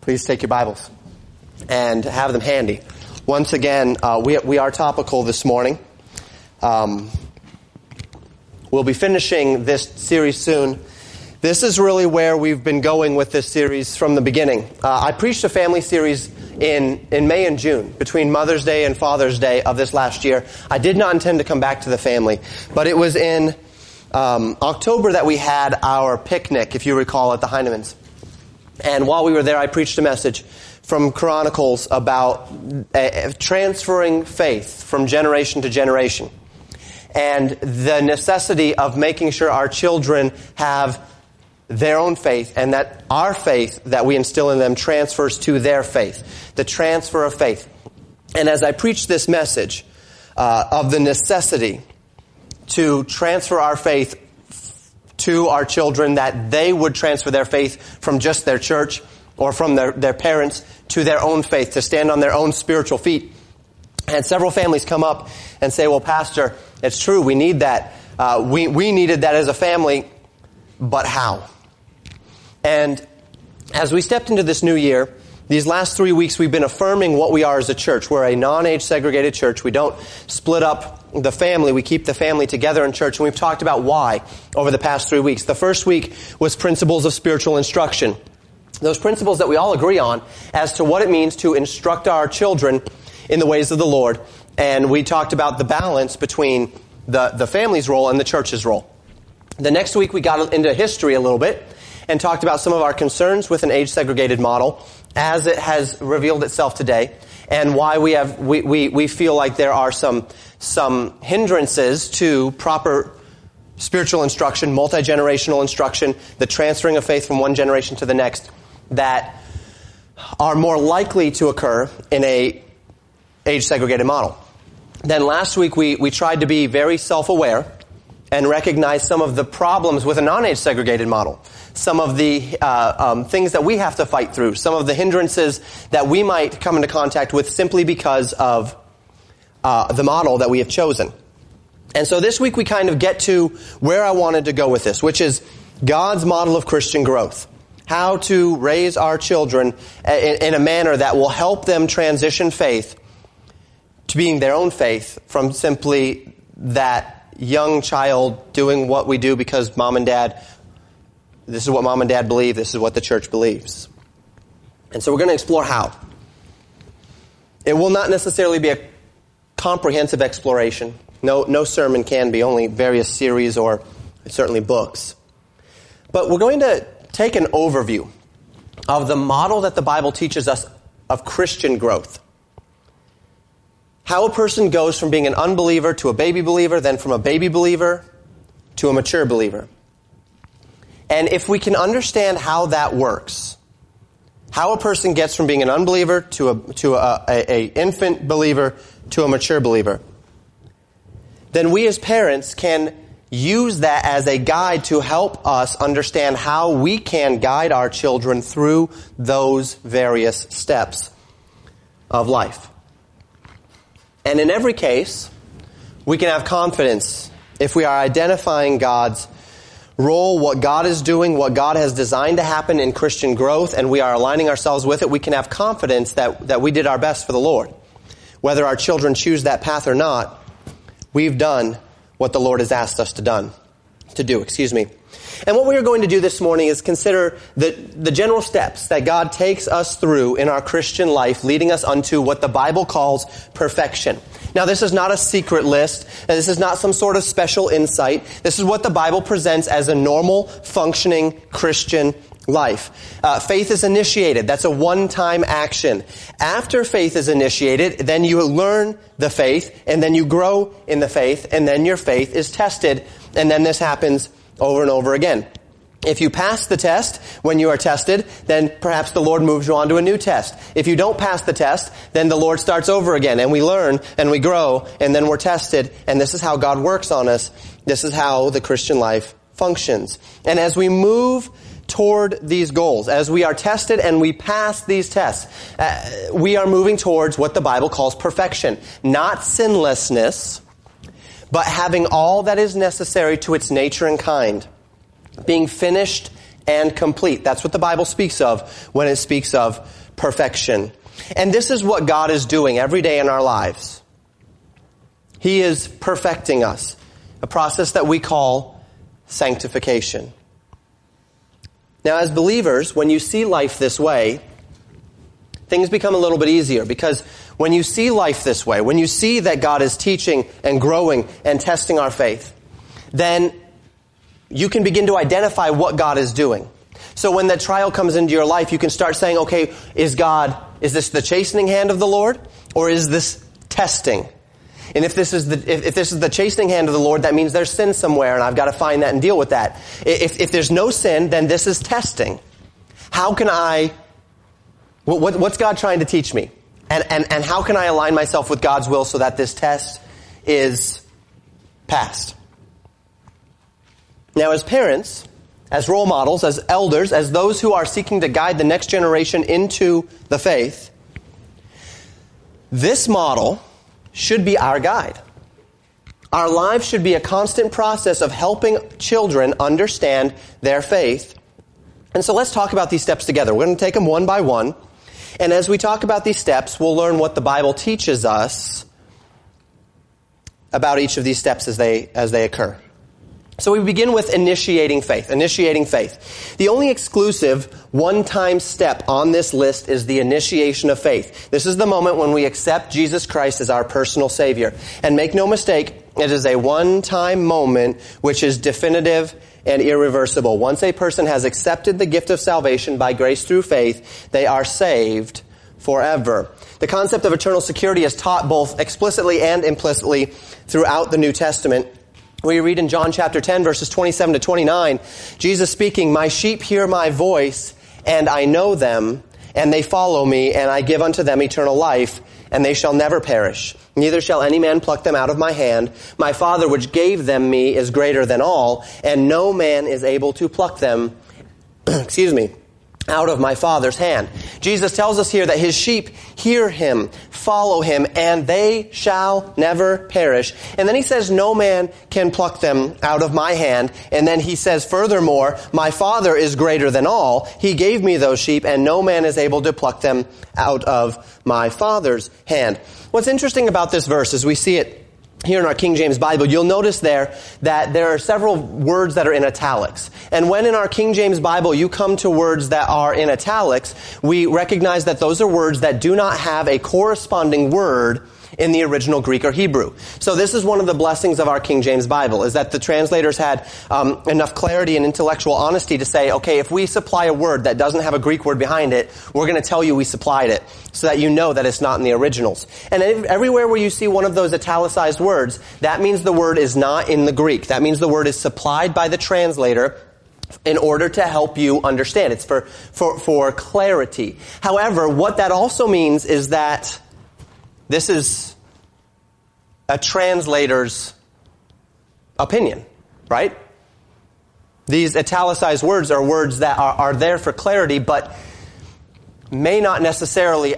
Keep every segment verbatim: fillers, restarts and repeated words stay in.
please take your Bibles and have them handy. Once again, uh, we, we are topical this morning. Um, we'll be finishing this series soon. This is really where we've been going with this series from the beginning. Uh, I preached a family series in, in May and June, between Mother's Day and Father's Day of this last year. I did not intend to come back to the family, but it was in um, October that we had our picnic, if you recall, at the Heinemans. And while we were there, I preached a message from Chronicles about uh, transferring faith from generation to generation and the necessity of making sure our children have their own faith, and that our faith that we instill in them transfers to their faith, the transfer of faith. And as I preach this message uh, of the necessity to transfer our faith to our children, that they would transfer their faith from just their church or from their, their parents to their own faith, to stand on their own spiritual feet. And several families come up and say, well, Pastor, it's true, we need that. Uh, we, we needed that as a family, but how? And as we stepped into this new year, these last three weeks, we've been affirming what we are as a church. We're a non-age segregated church. We don't split up the family. We keep the family together in church. And we've talked about why over the past three weeks. The first week was principles of spiritual instruction. Those principles that we all agree on as to what it means to instruct our children in the ways of the Lord. And we talked about the balance between the, the family's role and the church's role. The next week, we got into history a little bit and talked about some of our concerns with an age-segregated model as it has revealed itself today, and why we have we, we, we feel like there are some some hindrances to proper spiritual instruction, multi-generational instruction, the transferring of faith from one generation to the next, that are more likely to occur in a age-segregated model. Then last week, we, we tried to be very self-aware and recognize some of the problems with a non-age segregated model, some of the uh, um, things that we have to fight through, some of the hindrances that we might come into contact with simply because of uh, the model that we have chosen. And so this week we kind of get to where I wanted to go with this, which is God's model of Christian growth, how to raise our children in, in a manner that will help them transition faith to being their own faith from simply that young child doing what we do because mom and dad, this is what mom and dad believe, this is what the church believes. And so we're going to explore how. It will not necessarily be a comprehensive exploration. No, no sermon can be, only various series or certainly books. But we're going to take an overview of the model that the Bible teaches us of Christian growth. How a person goes from being an unbeliever to a baby believer, then from a baby believer to a mature believer. And if we can understand how that works, how a person gets from being an unbeliever to a to a, a, a infant believer to a mature believer, then we as parents can use that as a guide to help us understand how we can guide our children through those various steps of life. And in every case, we can have confidence if we are identifying God's role, what God is doing, what God has designed to happen in Christian growth, and we are aligning ourselves with it. We can have confidence that, that we did our best for the Lord. Whether our children choose that path or not, we've done what the Lord has asked us to done, to do, excuse me. And what we are going to do this morning is consider the, the general steps that God takes us through in our Christian life, leading us unto what the Bible calls perfection. Now, this is not a secret list. This is not some sort of special insight. This is what the Bible presents as a normal, functioning Christian life. Uh, faith is initiated. That's a one-time action. After faith is initiated, then you learn the faith, and then you grow in the faith, and then your faith is tested, and then this happens over and over again. If you pass the test when you are tested, then perhaps the Lord moves you on to a new test. If you don't pass the test, then the Lord starts over again, and we learn, and we grow, and then we're tested, and this is how God works on us. This is how the Christian life functions. And as we move toward these goals, as we are tested and we pass these tests, uh, we are moving towards what the Bible calls perfection, not sinlessness, but having all that is necessary to its nature and kind, being finished and complete. That's what the Bible speaks of when it speaks of perfection. And this is what God is doing every day in our lives. He is perfecting us, a process that we call sanctification. Now, as believers, when you see life this way, things become a little bit easier, because when you see life this way, when you see that God is teaching and growing and testing our faith, then you can begin to identify what God is doing. So when that trial comes into your life, you can start saying, okay, is God, is this the chastening hand of the Lord, or is this testing? And if this is the if, if this is the chastening hand of the Lord, that means there's sin somewhere, and I've got to find that and deal with that. If if there's no sin, then this is testing. How can I? What, what, what's God trying to teach me? And and and how can I align myself with God's will so that this test is passed? Now, as parents, as role models, as elders, as those who are seeking to guide the next generation into the faith, this model should be our guide. Our lives should be a constant process of helping children understand their faith. And so let's talk about these steps together. We're going to take them one by one. And as we talk about these steps, we'll learn what the Bible teaches us about each of these steps as they as they occur. So we begin with initiating faith. Initiating faith. The only exclusive one-time step on this list is the initiation of faith. This is the moment when we accept Jesus Christ as our personal Savior. And make no mistake, it is a one-time moment which is definitive and irreversible. Once a person has accepted the gift of salvation by grace through faith, they are saved forever. The concept of eternal security is taught both explicitly and implicitly throughout the New Testament. We read in John chapter ten, verses twenty-seven to twenty-nine, Jesus speaking, "My sheep hear my voice, and I know them, and they follow me, and I give unto them eternal life, and they shall never perish. Neither shall any man pluck them out of my hand. My Father which gave them me is greater than all, and no man is able to pluck them, excuse me, out of my Father's hand." Jesus tells us here that his sheep hear him, follow him, and they shall never perish. And then he says, no man can pluck them out of my hand. And then he says, furthermore, my Father is greater than all. He gave me those sheep, and no man is able to pluck them out of my Father's hand. What's interesting about this verse is we see it here in our King James Bible. You'll notice there that there are several words that are in italics. And when in our King James Bible you come to words that are in italics, we recognize that those are words that do not have a corresponding word in the original Greek or Hebrew. So this is one of the blessings of our King James Bible, is that the translators had um, enough clarity and intellectual honesty to say, okay, if we supply a word that doesn't have a Greek word behind it, we're going to tell you we supplied it, so that you know that it's not in the originals. And everywhere where you see one of those italicized words, that means the word is not in the Greek. That means the word is supplied by the translator in order to help you understand. It's for, for, for clarity. However, what that also means is that this is a translator's opinion, right? These italicized words are words that are, are there for clarity, but may not necessarily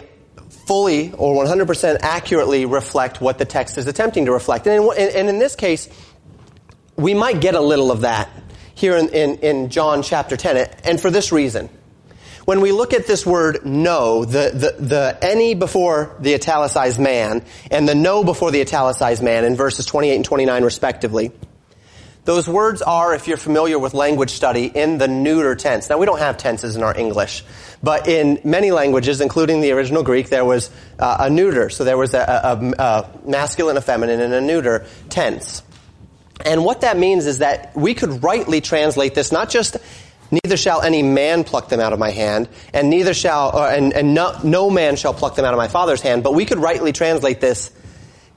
fully or one hundred percent accurately reflect what the text is attempting to reflect. And in, and in this case, we might get a little of that here in, in, in John chapter ten, and for this reason. When we look at this word "no," the, the, the any before the italicized man and the no before the italicized man in verses twenty-eight and twenty-nine respectively, those words are, if you're familiar with language study, in the neuter tense. Now, we don't have tenses in our English, but in many languages, including the original Greek, there was uh, a neuter. So there was a, a, a masculine, a feminine, and a neuter tense. And what that means is that we could rightly translate this not just "neither shall any man pluck them out of my hand," and neither shall, or, and, and no, no man shall pluck them out of my Father's hand. But we could rightly translate this,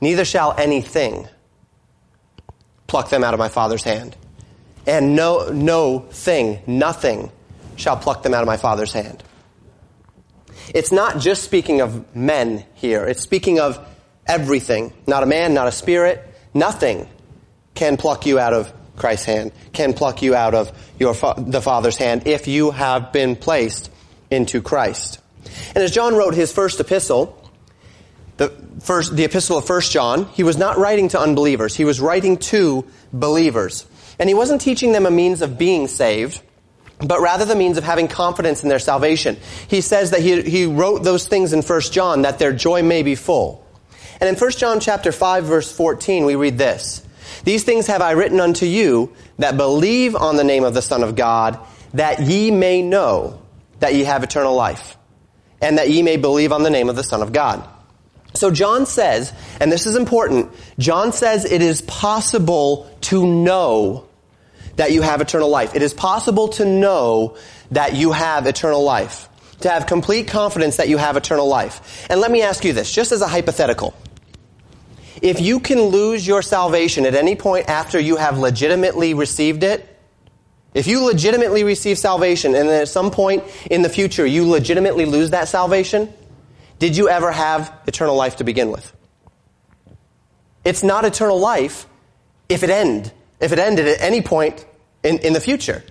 "neither shall anything pluck them out of my Father's hand," and no, no thing, nothing shall pluck them out of my Father's hand. It's not just speaking of men here. It's speaking of everything. Not a man, not a spirit. Nothing can pluck you out of Christ's hand, can pluck you out of your fa- the Father's hand if you have been placed into Christ. And as John wrote his first epistle, the first the epistle of First John, he was not writing to unbelievers. He was writing to believers. And he wasn't teaching them a means of being saved. but rather the means of having confidence in their salvation. He says that he, he wrote those things in First John, that their joy may be full. And in First John chapter five, verse fourteen, we read this. These things have I written unto you that believe on the name of the Son of God, that ye may know that ye have eternal life, and that ye may believe on the name of the Son of God. So John says, and this is important, John says it is possible to know that you have eternal life. It is possible to know that you have eternal life, to have complete confidence that you have eternal life. And let me ask you this, just as a hypothetical. If you can lose your salvation at any point after you have legitimately received it, if you legitimately receive salvation and then at some point in the future you legitimately lose that salvation, did you ever have eternal life to begin with? It's not eternal life if it end, if it ended at any point in, in the future.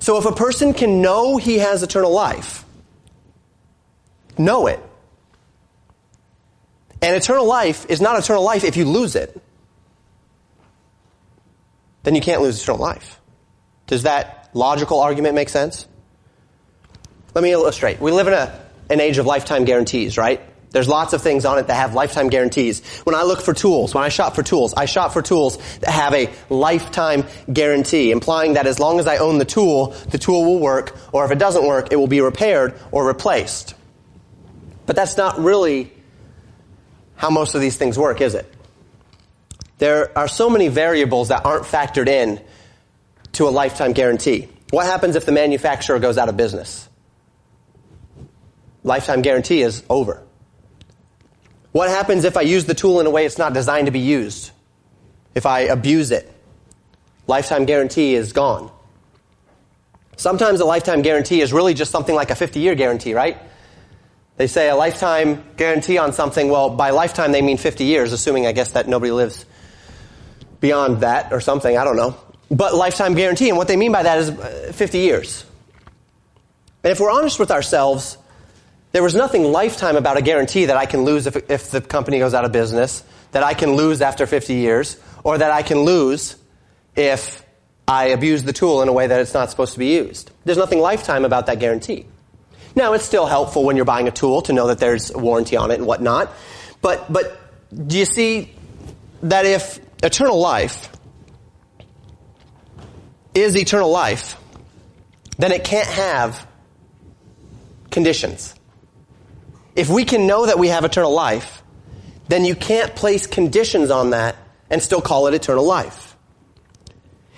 So if a person can know he has eternal life, know it. And eternal life is not eternal life if you lose it. Then you can't lose eternal life. Does that logical argument make sense? Let me illustrate. We live in a an age of lifetime guarantees, right? There's lots of things on it that have lifetime guarantees. When I look for tools, when I shop for tools, I shop for tools that have a lifetime guarantee, implying that as long as I own the tool, the tool will work, or if it doesn't work, it will be repaired or replaced. But that's not really how most of these things work, is it? There are so many variables that aren't factored in to a lifetime guarantee. What happens if the manufacturer goes out of business? Lifetime guarantee is over. What happens if I use the tool in a way it's not designed to be used? If I abuse it, lifetime guarantee is gone. Sometimes a lifetime guarantee is really just something like a fifty-year guarantee, right? They say a lifetime guarantee on something. Well, by lifetime they mean fifty years, assuming, I guess, that nobody lives beyond that or something. I don't know. But lifetime guarantee, and what they mean by that is fifty years. And if we're honest with ourselves, there was nothing lifetime about a guarantee that I can lose if, if the company goes out of business, that I can lose after fifty years, or that I can lose if I abuse the tool in a way that it's not supposed to be used. There's nothing lifetime about that guarantee. Now, it's still helpful when you're buying a tool to know that there's a warranty on it and whatnot. But, but do you see that if eternal life is eternal life, then it can't have conditions. If we can know that we have eternal life, then you can't place conditions on that and still call it eternal life.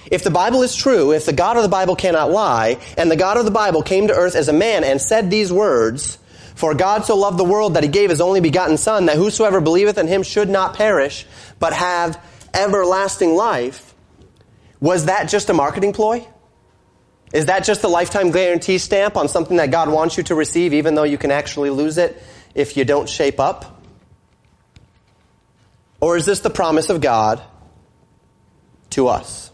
If the Bible is true, if the God of the Bible cannot lie, and the God of the Bible came to earth as a man and said these words, "For God so loved the world that he gave his only begotten Son, that whosoever believeth in him should not perish, but have everlasting life," was that just a marketing ploy? Is that just a lifetime guarantee stamp on something that God wants you to receive, even though you can actually lose it if you don't shape up? Or is this the promise of God to us?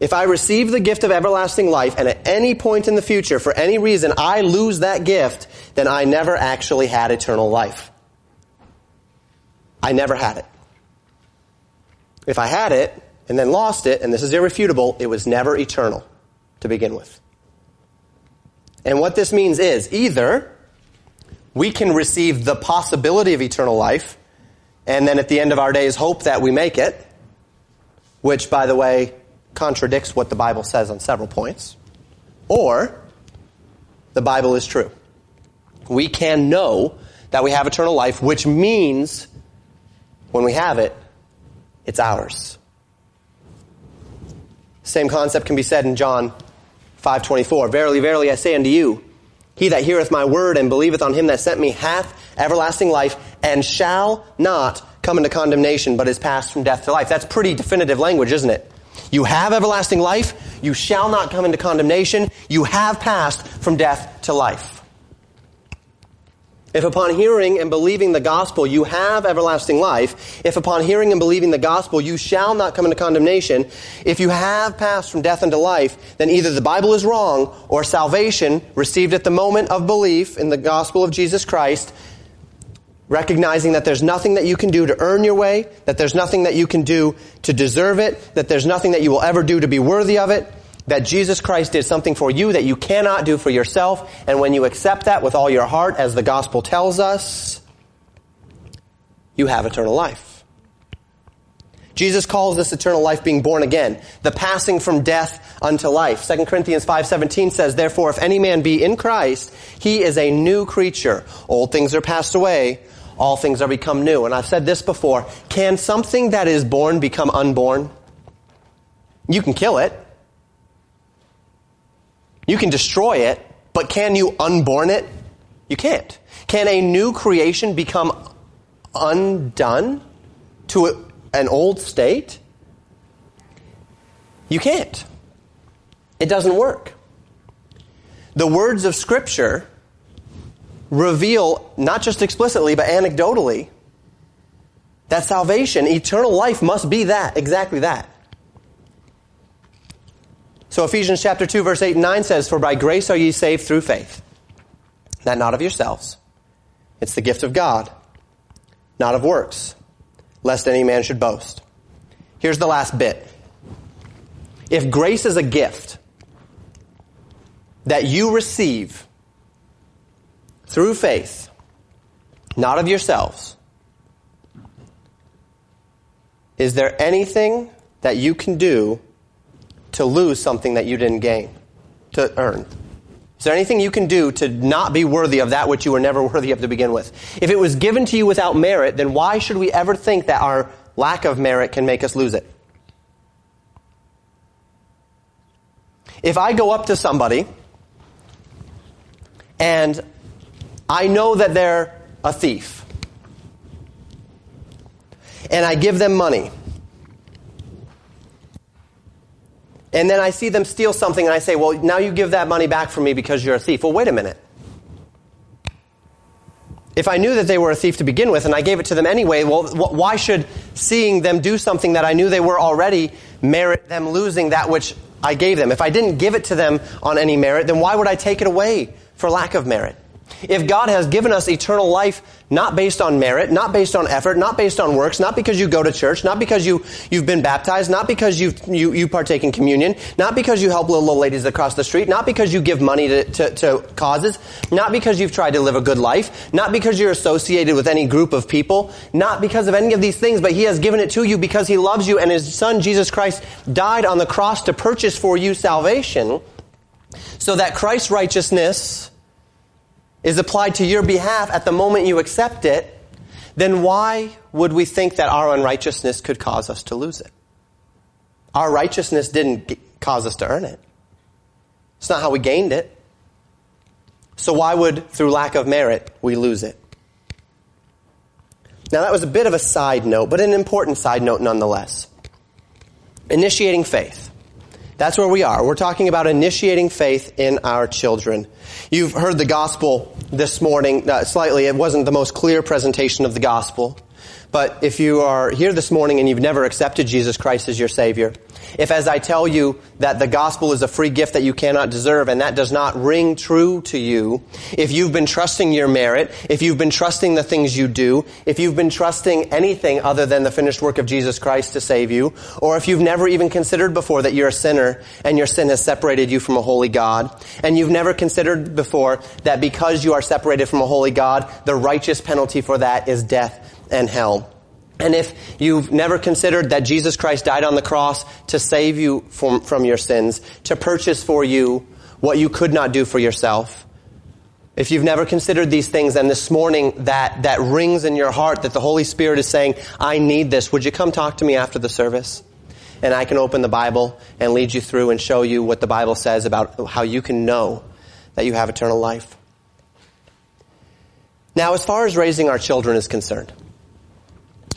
If I receive the gift of everlasting life, and at any point in the future, for any reason, I lose that gift, then I never actually had eternal life. I never had it. If I had it, and then lost it, and this is irrefutable, it was never eternal to begin with. And what this means is either we can receive the possibility of eternal life and then at the end of our days hope that we make it, which, by the way, contradicts what the Bible says on several points, or the Bible is true. We can know that we have eternal life, which means when we have it, it's ours. Same concept can be said in John five twenty-four. Verily, verily, I say unto you, he that heareth my word and believeth on him that sent me hath everlasting life and shall not come into condemnation, but is passed from death to life. That's pretty definitive language, isn't it? You have everlasting life. You shall not come into condemnation. You have passed from death to life. If upon hearing and believing the gospel you have everlasting life, if upon hearing and believing the gospel you shall not come into condemnation, if you have passed from death unto life, then either the Bible is wrong or salvation received at the moment of belief in the gospel of Jesus Christ, recognizing that there's nothing that you can do to earn your way, that there's nothing that you can do to deserve it, that there's nothing that you will ever do to be worthy of it, That Jesus Christ did something for you that you cannot do for yourself. And when you accept that with all your heart, as the gospel tells us, you have eternal life. Jesus calls this eternal life being born again, the passing from death unto life. Second Corinthians five seventeen says, "Therefore, if any man be in Christ, he is a new creature. Old things are passed away. All things are become new." And I've said this before. Can something that is born become unborn? You can kill it. You can destroy it, but can you unborn it? You can't. Can a new creation become undone to an old state? You can't. It doesn't work. The words of Scripture reveal, not just explicitly, but anecdotally, that salvation, eternal life, must be that, exactly that. So Ephesians chapter two, verse eight and nine says, "For by grace are ye saved through faith, that not of yourselves. It's the gift of God, not of works, lest any man should boast." Here's the last bit. If grace is a gift that you receive through faith, not of yourselves, is there anything that you can do to lose something that you didn't gain, to earn? Is there anything you can do to not be worthy of that which you were never worthy of to begin with? If it was given to you without merit, then why should we ever think that our lack of merit can make us lose it? If I go up to somebody and I know that they're a thief, and I give them money, and then I see them steal something and I say, "Well, now you give that money back for me because you're a thief." Well, wait a minute. If I knew that they were a thief to begin with and I gave it to them anyway, well, why should seeing them do something that I knew they were already merit them losing that which I gave them? If I didn't give it to them on any merit, then why would I take it away for lack of merit? If God has given us eternal life, not based on merit, not based on effort, not based on works, not because you go to church, not because you, you've been baptized, not because you've, you you partake in communion, not because you help little old ladies across the street, not because you give money to, to, to causes, not because you've tried to live a good life, not because you're associated with any group of people, not because of any of these things, but He has given it to you because He loves you and His Son, Jesus Christ, died on the cross to purchase for you salvation so that Christ's righteousness is applied to your behalf at the moment you accept it, then why would we think that our unrighteousness could cause us to lose it? Our righteousness didn't g- cause us to earn it. It's not how we gained it. So why would, through lack of merit, we lose it? Now that was a bit of a side note, but an important side note nonetheless. Initiating faith. That's where we are. We're talking about initiating faith in our children. You've heard the gospel this morning uh, slightly. It wasn't the most clear presentation of the gospel. But if you are here this morning and you've never accepted Jesus Christ as your Savior, if as I tell you that the gospel is a free gift that you cannot deserve and that does not ring true to you, if you've been trusting your merit, if you've been trusting the things you do, if you've been trusting anything other than the finished work of Jesus Christ to save you, or if you've never even considered before that you're a sinner and your sin has separated you from a holy God, and you've never considered before that because you are separated from a holy God, the righteous penalty for that is death and hell. And if you've never considered that Jesus Christ died on the cross to save you from, from your sins, to purchase for you what you could not do for yourself, if you've never considered these things and this morning that, that rings in your heart that the Holy Spirit is saying, "I need this," would you come talk to me after the service? And I can open the Bible and lead you through and show you what the Bible says about how you can know that you have eternal life. Now, as far as raising our children is concerned,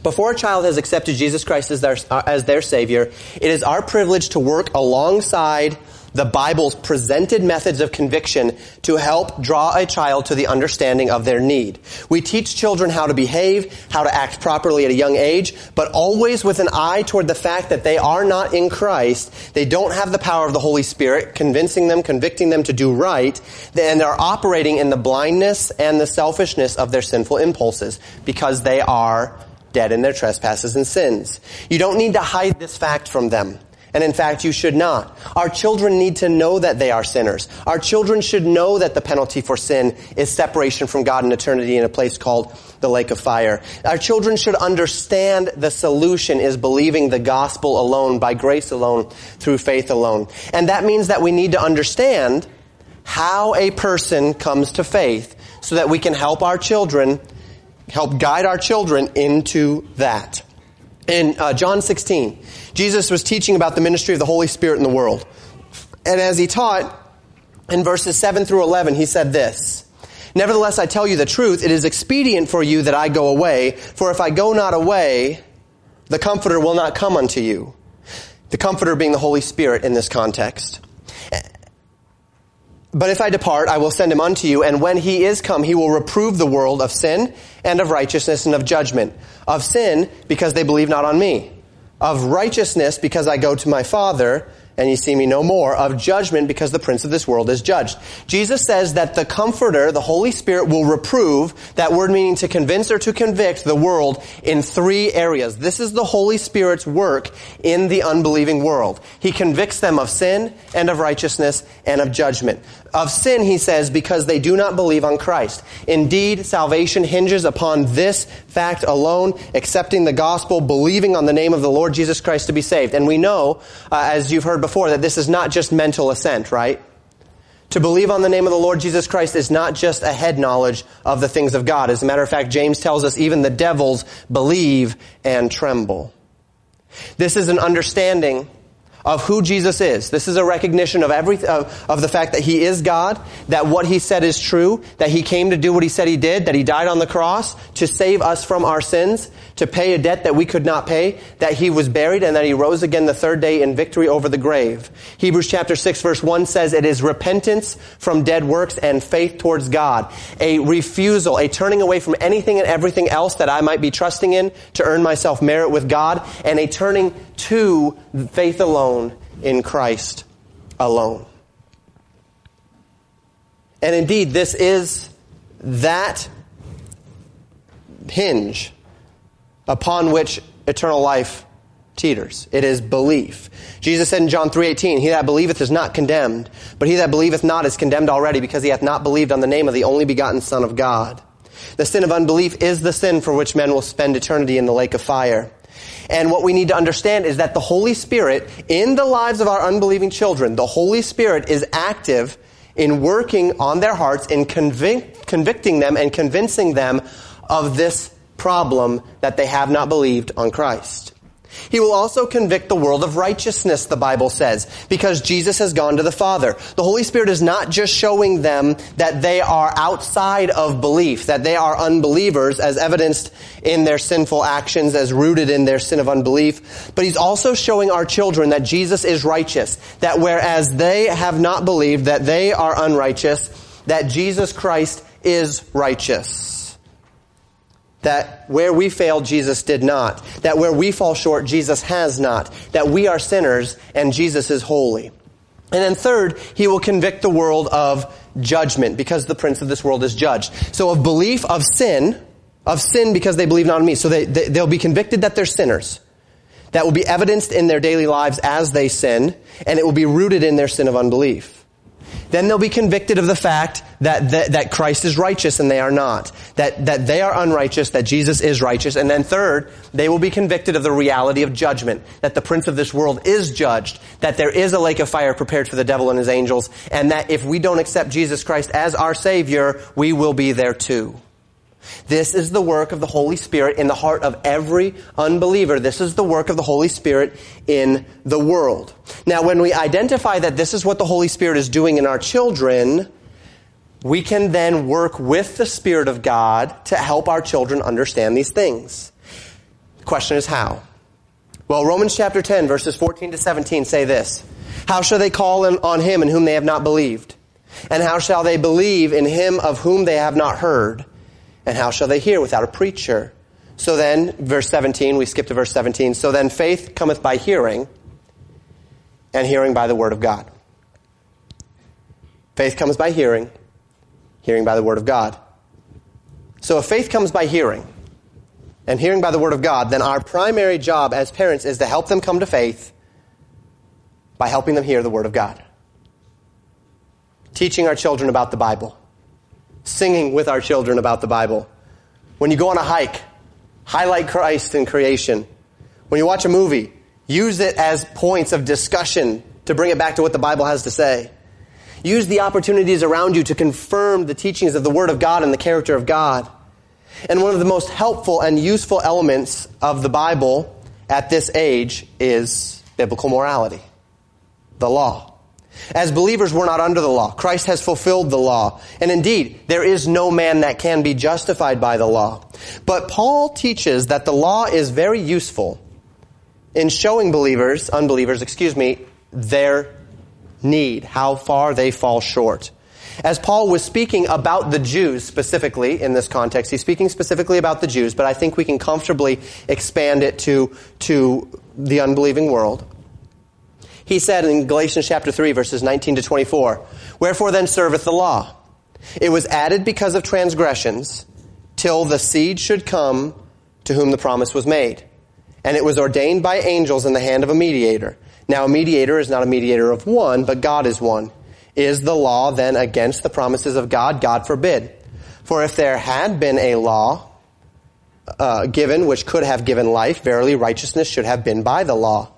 before a child has accepted Jesus Christ as their, as their Savior, it is our privilege to work alongside the Bible's presented methods of conviction to help draw a child to the understanding of their need. We teach children how to behave, how to act properly at a young age, but always with an eye toward the fact that they are not in Christ. They don't have the power of the Holy Spirit convincing them, convicting them to do right, and they're operating in the blindness and the selfishness of their sinful impulses because they are dead in their trespasses and sins. You don't need to hide this fact from them. and in fact you should not. Our children need to know that they are sinners. Our children should know that the penalty for sin is separation from God in eternity in a place called the lake of fire. Our children should understand the solution is believing the gospel alone, by grace alone, through faith alone. And that means that we need to understand how a person comes to faith so that we can help our children, help guide our children into that. In uh, John sixteen, Jesus was teaching about the ministry of the Holy Spirit in the world. And as he taught, in verses seven through eleven, he said this, "Nevertheless, I tell you the truth, it is expedient for you that I go away, for if I go not away, the Comforter will not come unto you." The Comforter being the Holy Spirit in this context. "But if I depart, I will send him unto you, and when he is come, he will reprove the world of sin and of righteousness and of judgment. Of sin, because they believe not on me. Of righteousness, because I go to my Father, and ye see me no more. Of judgment, because the prince of this world is judged." Jesus says that the Comforter, the Holy Spirit, will reprove, that word meaning to convince or to convict, the world in three areas. This is the Holy Spirit's work in the unbelieving world. He convicts them of sin and of righteousness and of judgment. Of sin, he says, because they do not believe on Christ. Indeed, salvation hinges upon this fact alone, accepting the gospel, believing on the name of the Lord Jesus Christ to be saved. And we know, uh, as you've heard before, Before, that this is not just mental assent, right? To believe on the name of the Lord Jesus Christ is not just a head knowledge of the things of God. As a matter of fact, James tells us even the devils believe and tremble. This is an understanding of who Jesus is. This is a recognition of every of, of the fact that he is God, that what he said is true, that he came to do what he said he did, that he died on the cross to save us from our sins, to pay a debt that we could not pay, that he was buried, and that he rose again the third day in victory over the grave. Hebrews chapter six verse one says, "It is repentance from dead works and faith towards God." A refusal, a turning away from anything and everything else that I might be trusting in to earn myself merit with God, and a turning to faith alone in Christ alone. And indeed, this is that hinge upon which eternal life teeters. It is belief. Jesus said in John three eighteen, "He that believeth is not condemned, but he that believeth not is condemned already, because he hath not believed on the name of the only begotten Son of God." The sin of unbelief is the sin for which men will spend eternity in the lake of fire. And what we need to understand is that the Holy Spirit, in the lives of our unbelieving children, the Holy Spirit is active in working on their hearts, in convic- convicting them and convincing them of this problem that they have not believed on Christ. He will also convict the world of righteousness, the Bible says, because Jesus has gone to the Father. The Holy Spirit is not just showing them that they are outside of belief, that they are unbelievers, as evidenced in their sinful actions, as rooted in their sin of unbelief, but he's also showing our children that Jesus is righteous, that whereas they have not believed, that they are unrighteous, that Jesus Christ is righteous. That where we fail, Jesus did not. That where we fall short, Jesus has not. That we are sinners and Jesus is holy. And then third, he will convict the world of judgment, because the prince of this world is judged. So of belief, of sin, of sin because they believe not in me. So they, they, they'll be convicted that they're sinners. That will be evidenced in their daily lives as they sin, and it will be rooted in their sin of unbelief. Then they'll be convicted of the fact that, that that Christ is righteous and they are not, that that they are unrighteous, that Jesus is righteous. And then third, they will be convicted of the reality of judgment, that the prince of this world is judged, that there is a lake of fire prepared for the devil and his angels, and that if we don't accept Jesus Christ as our Savior, we will be there too. This is the work of the Holy Spirit in the heart of every unbeliever. This is the work of the Holy Spirit in the world. Now, when we identify that this is what the Holy Spirit is doing in our children, we can then work with the Spirit of God to help our children understand these things. The question is how? Well, Romans chapter ten, verses fourteen to seventeen say this, "How shall they call on him in whom they have not believed? And how shall they believe in him of whom they have not heard? And how shall they hear without a preacher?" So then, verse seventeen, we skip to verse seventeen. "So then faith cometh by hearing, and hearing by the word of God." Faith comes by hearing, hearing by the word of God. So if faith comes by hearing, and hearing by the word of God, then our primary job as parents is to help them come to faith by helping them hear the Word of God, teaching our children about the Bible, singing with our children about the Bible. When you go on a hike, highlight Christ in creation. When you watch a movie, use it as points of discussion to bring it back to what the Bible has to say. Use the opportunities around you to confirm the teachings of the Word of God and the character of God. And one of the most helpful and useful elements of the Bible at this age is biblical morality, the law. As believers, we're not under the law. Christ has fulfilled the law. And indeed, there is no man that can be justified by the law. But Paul teaches that the law is very useful in showing believers, unbelievers, excuse me, their need, how far they fall short. As Paul was speaking about the Jews specifically in this context, he's speaking specifically about the Jews, but I think we can comfortably expand it to, to the unbelieving world. He said in Galatians chapter three, verses nineteen to twenty-four, "Wherefore then serveth the law? It was added because of transgressions, till the seed should come to whom the promise was made. And it was ordained by angels in the hand of a mediator. Now a mediator is not a mediator of one, but God is one. Is the law then against the promises of God? God forbid. For if there had been a law uh, given which could have given life, verily righteousness should have been by the law.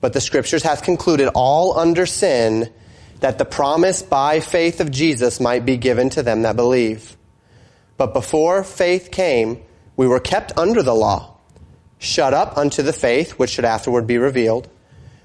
But the Scriptures hath concluded all under sin, that the promise by faith of Jesus might be given to them that believe. But before faith came, we were kept under the law, shut up unto the faith which should afterward be revealed.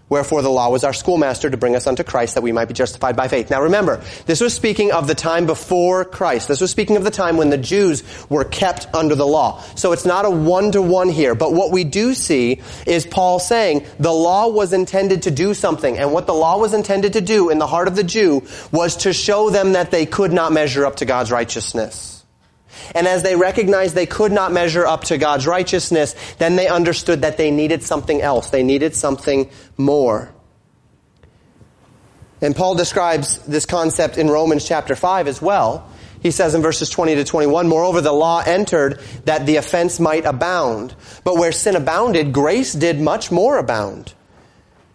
Wherefore the law was our schoolmaster to bring us unto Christ, that we might be justified by faith." Now remember, this was speaking of the time before Christ. This was speaking of the time when the Jews were kept under the law. So it's not a one-to-one here. But what we do see is Paul saying the law was intended to do something. And what the law was intended to do in the heart of the Jew was to show them that they could not measure up to God's righteousness. And as they recognized they could not measure up to God's righteousness, then they understood that they needed something else. They needed something more. And Paul describes this concept in Romans chapter five as well. He says in verses twenty to twenty-one, "Moreover, the law entered that the offense might abound. But where sin abounded, grace did much more abound.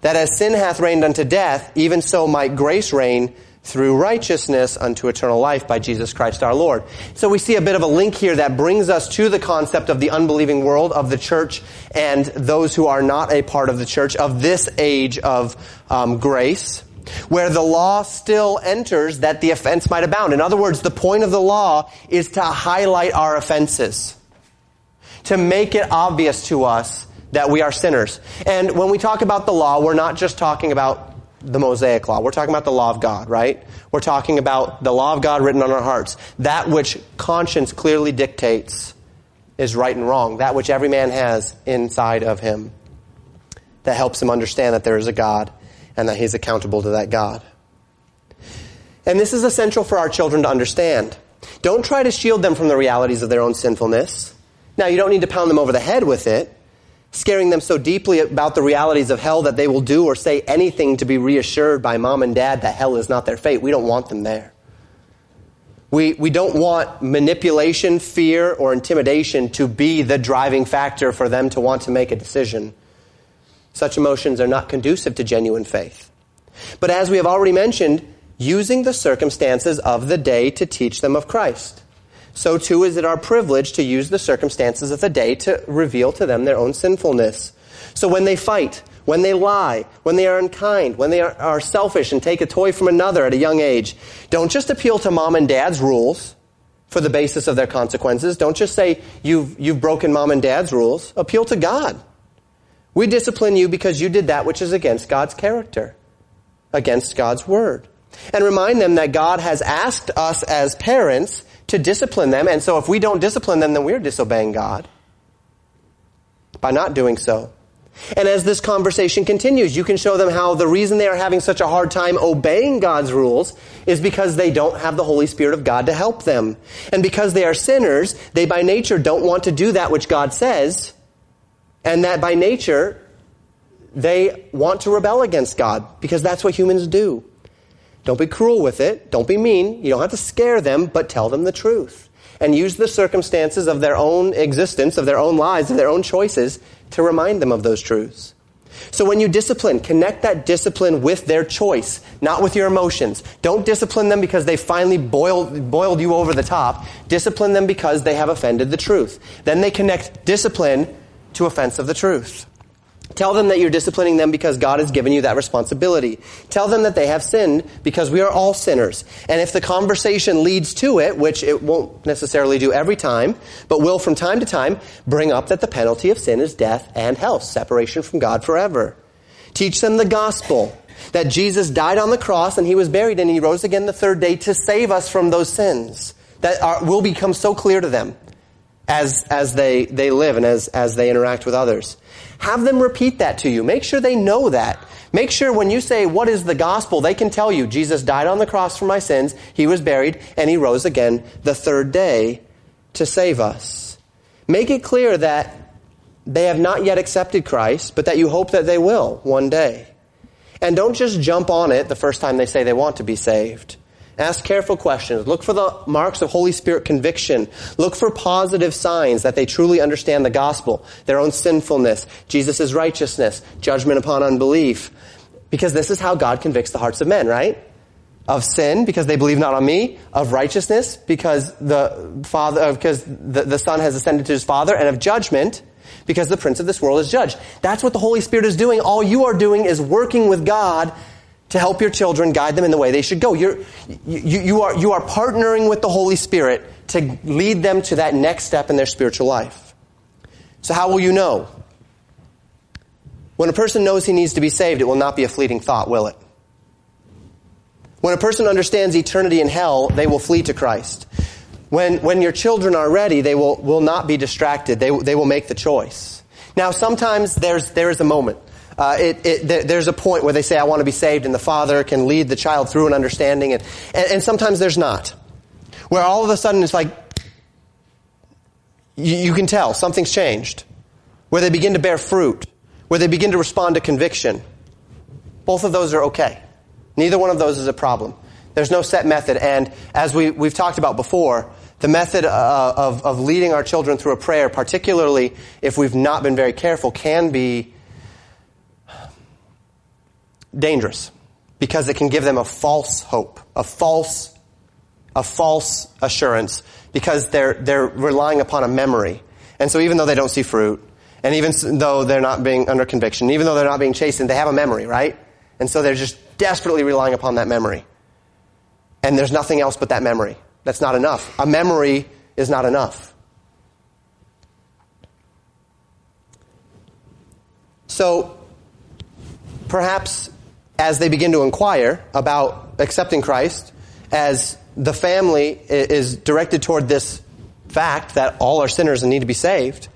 That as sin hath reigned unto death, even so might grace reign through righteousness unto eternal life by Jesus Christ our Lord." So we see a bit of a link here that brings us to the concept of the unbelieving world, of the church, and those who are not a part of the church, of this age of um, grace, where the law still enters that the offense might abound. In other words, the point of the law is to highlight our offenses, to make it obvious to us that we are sinners. And when we talk about the law, we're not just talking about the Mosaic Law. We're talking about the law of God, right? We're talking about the law of God written on our hearts. That which conscience clearly dictates is right and wrong. That which every man has inside of him that helps him understand that there is a God and that he's accountable to that God. And this is essential for our children to understand. Don't try to shield them from the realities of their own sinfulness. Now, you don't need to pound them over the head with it, scaring them so deeply about the realities of hell that they will do or say anything to be reassured by mom and dad that hell is not their fate. We don't want them there. We, we don't want manipulation, fear, or intimidation to be the driving factor for them to want to make a decision. Such emotions are not conducive to genuine faith. But as we have already mentioned, using the circumstances of the day to teach them of Christ, so too is it our privilege to use the circumstances of the day to reveal to them their own sinfulness. So when they fight, when they lie, when they are unkind, when they are, are selfish and take a toy from another at a young age, don't just appeal to mom and dad's rules for the basis of their consequences. Don't just say, you've, you've broken mom and dad's rules. Appeal to God. We discipline you because you did that which is against God's character, against God's word. And remind them that God has asked us as parents to discipline them, and so if we don't discipline them, then we're disobeying God by not doing so. And as this conversation continues, you can show them how the reason they are having such a hard time obeying God's rules is because they don't have the Holy Spirit of God to help them. And because they are sinners, they by nature don't want to do that which God says, and that by nature they want to rebel against God, because that's what humans do. Don't be cruel with it. Don't be mean. You don't have to scare them, but tell them the truth. And use the circumstances of their own existence, of their own lives, of their own choices to remind them of those truths. So when you discipline, connect that discipline with their choice, not with your emotions. Don't discipline them because they finally boiled, boiled you over the top. Discipline them because they have offended the truth. Then they connect discipline to offense of the truth. Tell them that you're disciplining them because God has given you that responsibility. Tell them that they have sinned because we are all sinners. And if the conversation leads to it, which it won't necessarily do every time, but will from time to time, bring up that the penalty of sin is death and hell, separation from God forever. Teach them the gospel, that Jesus died on the cross and he was buried and he rose again the third day to save us from those sins that are, will become so clear to them as, as they, they live and as, as they interact with others. Have them repeat that to you. Make sure they know that. Make sure when you say, what is the gospel? They can tell you, Jesus died on the cross for my sins, he was buried, and he rose again the third day to save us. Make it clear that they have not yet accepted Christ, but that you hope that they will one day. And don't just jump on it the first time they say they want to be saved. Ask careful questions. Look for the marks of Holy Spirit conviction. Look for positive signs that they truly understand the gospel, their own sinfulness, Jesus' righteousness, judgment upon unbelief. Because this is how God convicts the hearts of men, right? Of sin, because they believe not on me. Of righteousness, because the Father, because the, the Son has ascended to his Father. And of judgment, because the prince of this world is judged. That's what the Holy Spirit is doing. All you are doing is working with God to help your children, guide them in the way they should go. You're, you, you, are, you are partnering with the Holy Spirit to lead them to that next step in their spiritual life. So how will you know? When a person knows he needs to be saved, it will not be a fleeting thought, will it? When a person understands eternity in hell, they will flee to Christ. When, when your children are ready, they will, will not be distracted. They, they will make the choice. Now, sometimes there's, there is a moment. Uh, it, it, there, there's a point where they say, I want to be saved, and the father can lead the child through an understanding. And, and, and sometimes there's not. Where all of a sudden it's like, you, you can tell something's changed. Where they begin to bear fruit. Where they begin to respond to conviction. Both of those are okay. Neither one of those is a problem. There's no set method. And as we, we've talked about before, the method uh, of, of leading our children through a prayer, particularly if we've not been very careful, can be dangerous, because it can give them a false hope, a false, a false assurance, because they're they're relying upon a memory, and so even though they don't see fruit, and even though they're not being under conviction, even though they're not being chastened, they have a memory, right? And so they're just desperately relying upon that memory, and there's nothing else but that memory. That's not enough. A memory is not enough. So, perhaps, as they begin to inquire about accepting Christ, as the family is directed toward this fact that all are sinners and need to be saved,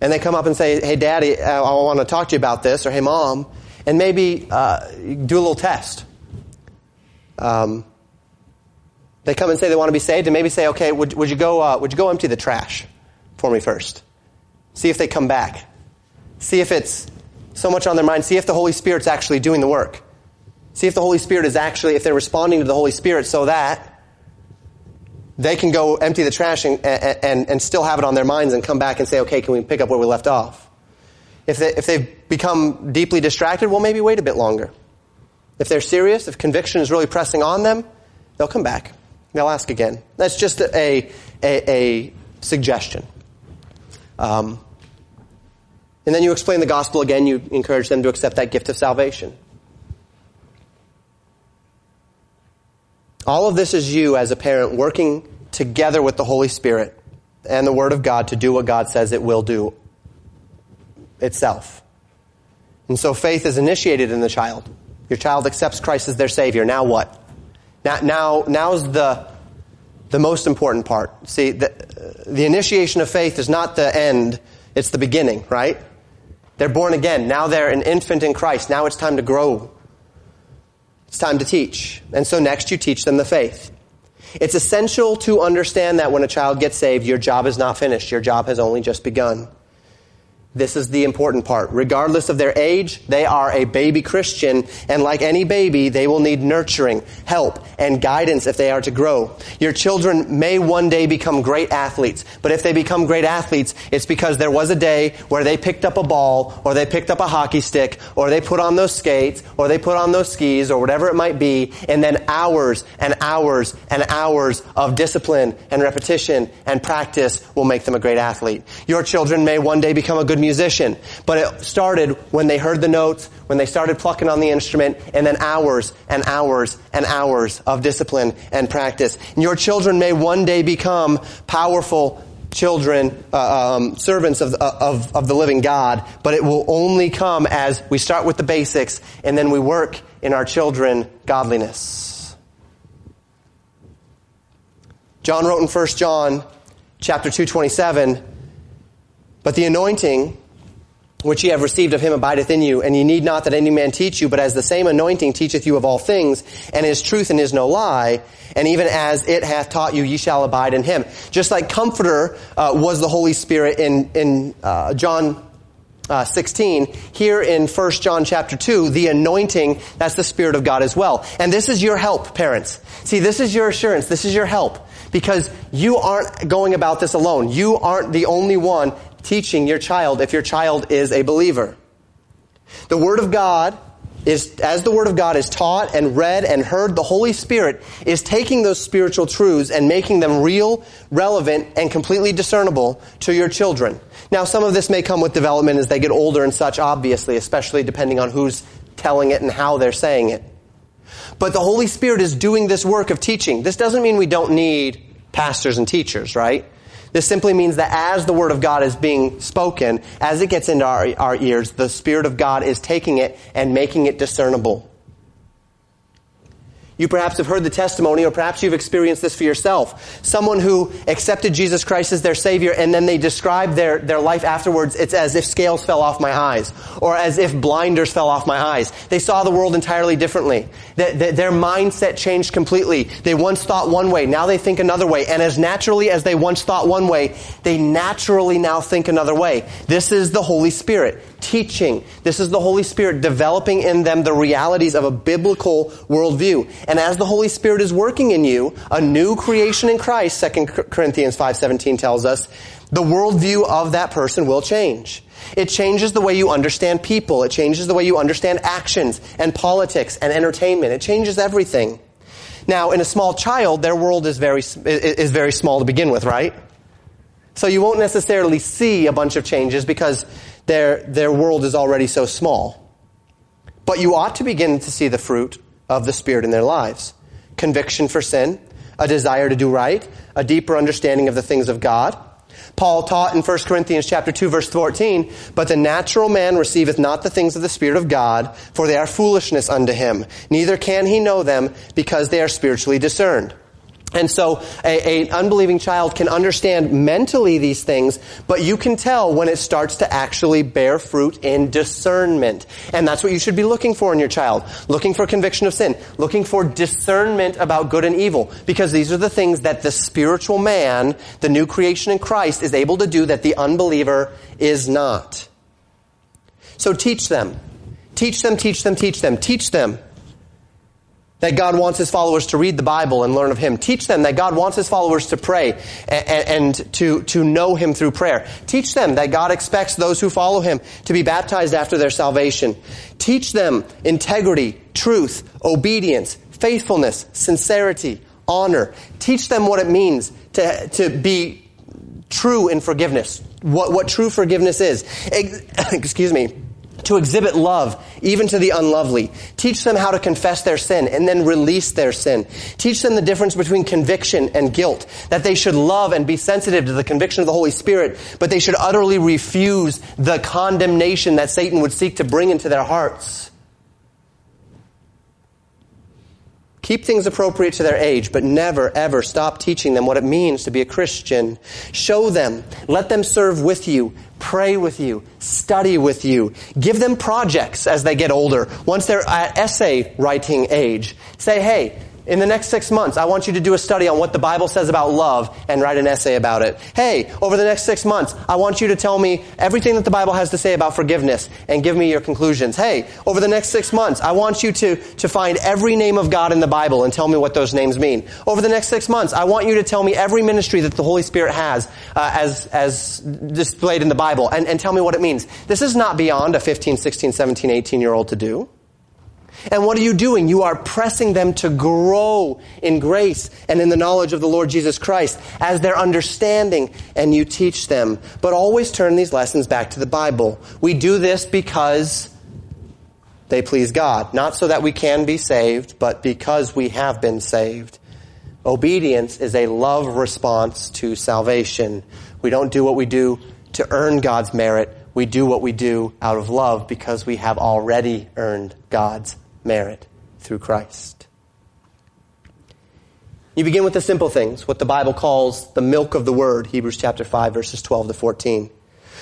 and they come up and say, hey, Daddy, I want to talk to you about this, or hey, Mom, and maybe uh, do a little test. Um, they come and say they want to be saved, and maybe say, okay, would, would you go, uh, would you go empty the trash for me first? See if they come back. See if it's so much on their mind. See if the Holy Spirit's actually doing the work. See if the Holy Spirit is actually, if they're responding to the Holy Spirit, so that they can go empty the trash and, and, and still have it on their minds and come back and say, okay, can we pick up where we left off? If, they, if they've become deeply distracted, well, maybe wait a bit longer. If they're serious, if conviction is really pressing on them, they'll come back. They'll ask again. That's just a, a, a suggestion. Um, and then you explain the gospel again. You encourage them to accept that gift of salvation. All of this is you as a parent working together with the Holy Spirit and the Word of God to do what God says it will do itself. And so faith is initiated in the child. Your child accepts Christ as their Savior. Now what? Now, now, now's the, the most important part. See, the, the initiation of faith is not the end. It's the beginning, right? They're born again. Now they're an infant in Christ. Now it's time to grow. It's time to teach. And so next you teach them the faith. It's essential to understand that when a child gets saved, your job is not finished. Your job has only just begun. This is the important part. Regardless of their age, they are a baby Christian, and like any baby, they will need nurturing, help, and guidance if they are to grow. Your children may one day become great athletes, but if they become great athletes, it's because there was a day where they picked up a ball, or they picked up a hockey stick, or they put on those skates, or they put on those skis, or whatever it might be, and then hours and hours and hours of discipline and repetition and practice will make them a great athlete. Your children may one day become a good musician, but it started when they heard the notes, when they started plucking on the instrument, and then hours and hours and hours of discipline and practice. And your children may one day become powerful children, uh, um, servants of, of, of the living God, but it will only come as we start with the basics and then we work in our children godliness. John wrote in First John chapter two twenty-seven, "But the anointing which ye have received of him abideth in you, and ye need not that any man teach you, but as the same anointing teacheth you of all things, and is truth and is no lie, and even as it hath taught you, ye shall abide in him." Just like Comforter uh, was the Holy Spirit in, in uh, John Uh, sixteen, here in First John chapter two, the anointing, that's the Spirit of God as well. And this is your help, parents. See, this is your assurance. This is your help, because you aren't going about this alone. You aren't the only one teaching your child if your child is a believer. The Word of God is, as the Word of God is taught and read and heard, the Holy Spirit is taking those spiritual truths and making them real, relevant, and completely discernible to your children. Now, some of this may come with development as they get older and such, obviously, especially depending on who's telling it and how they're saying it. But the Holy Spirit is doing this work of teaching. This doesn't mean we don't need pastors and teachers, right? This simply means that as the Word of God is being spoken, as it gets into our, our ears, the Spirit of God is taking it and making it discernible. You perhaps have heard the testimony, or perhaps you've experienced this for yourself. Someone who accepted Jesus Christ as their Savior, and then they describe their, their life afterwards, it's as if scales fell off my eyes, or as if blinders fell off my eyes. They saw the world entirely differently. The, the, their mindset changed completely. They once thought one way, now they think another way. And as naturally as they once thought one way, they naturally now think another way. This is the Holy Spirit teaching. This is the Holy Spirit developing in them the realities of a biblical worldview. And as the Holy Spirit is working in you, a new creation in Christ, Second Corinthians five seventeen tells us, the worldview of that person will change. It changes the way you understand people. It changes the way you understand actions and politics and entertainment. It changes everything. Now, in a small child, their world is very is very small to begin with, right? So you won't necessarily see a bunch of changes because Their, their world is already so small. But you ought to begin to see the fruit of the Spirit in their lives. Conviction for sin, a desire to do right, a deeper understanding of the things of God. Paul taught in First Corinthians chapter two, verse fourteen, "But the natural man receiveth not the things of the Spirit of God, for they are foolishness unto him. Neither can he know them, because they are spiritually discerned." And so a, a unbelieving child can understand mentally these things, but you can tell when it starts to actually bear fruit in discernment. And that's what you should be looking for in your child. Looking for conviction of sin. Looking for discernment about good and evil. Because these are the things that the spiritual man, the new creation in Christ, is able to do that the unbeliever is not. So teach them. Teach them, teach them, teach them, teach them. That God wants His followers to read the Bible and learn of Him. Teach them that God wants His followers to pray and, and to, to know Him through prayer. Teach them that God expects those who follow Him to be baptized after their salvation. Teach them integrity, truth, obedience, faithfulness, sincerity, honor. Teach them what it means to, to be true in forgiveness, what, what true forgiveness is. Excuse me. To exhibit love, even to the unlovely. Teach them how to confess their sin and then release their sin. Teach them the difference between conviction and guilt, that they should love and be sensitive to the conviction of the Holy Spirit, but they should utterly refuse the condemnation that Satan would seek to bring into their hearts. Keep things appropriate to their age, but never, ever stop teaching them what it means to be a Christian. Show them. Let them serve with you. Pray with you. Study with you. Give them projects as they get older. Once they're at essay writing age, say, hey, In the next six months, I want you to do a study on what the Bible says about love and write an essay about it. Hey, over the next six months, I want you to tell me everything that the Bible has to say about forgiveness and give me your conclusions. Hey, over the next six months, I want you to, to find every name of God in the Bible and tell me what those names mean. Over the next six months, I want you to tell me every ministry that the Holy Spirit has uh, as as displayed in the Bible and, and tell me what it means. This is not beyond a fifteen, sixteen, seventeen, eighteen-year-old to do. And what are you doing? You are pressing them to grow in grace and in the knowledge of the Lord Jesus Christ as their understanding, and you teach them. But always turn these lessons back to the Bible. We do this because they please God, not so that we can be saved, but because we have been saved. Obedience is a love response to salvation. We don't do what we do to earn God's merit. We do what we do out of love because we have already earned God's merit through Christ. You begin with the simple things, what the Bible calls the milk of the word, Hebrews chapter five, verses twelve to fourteen.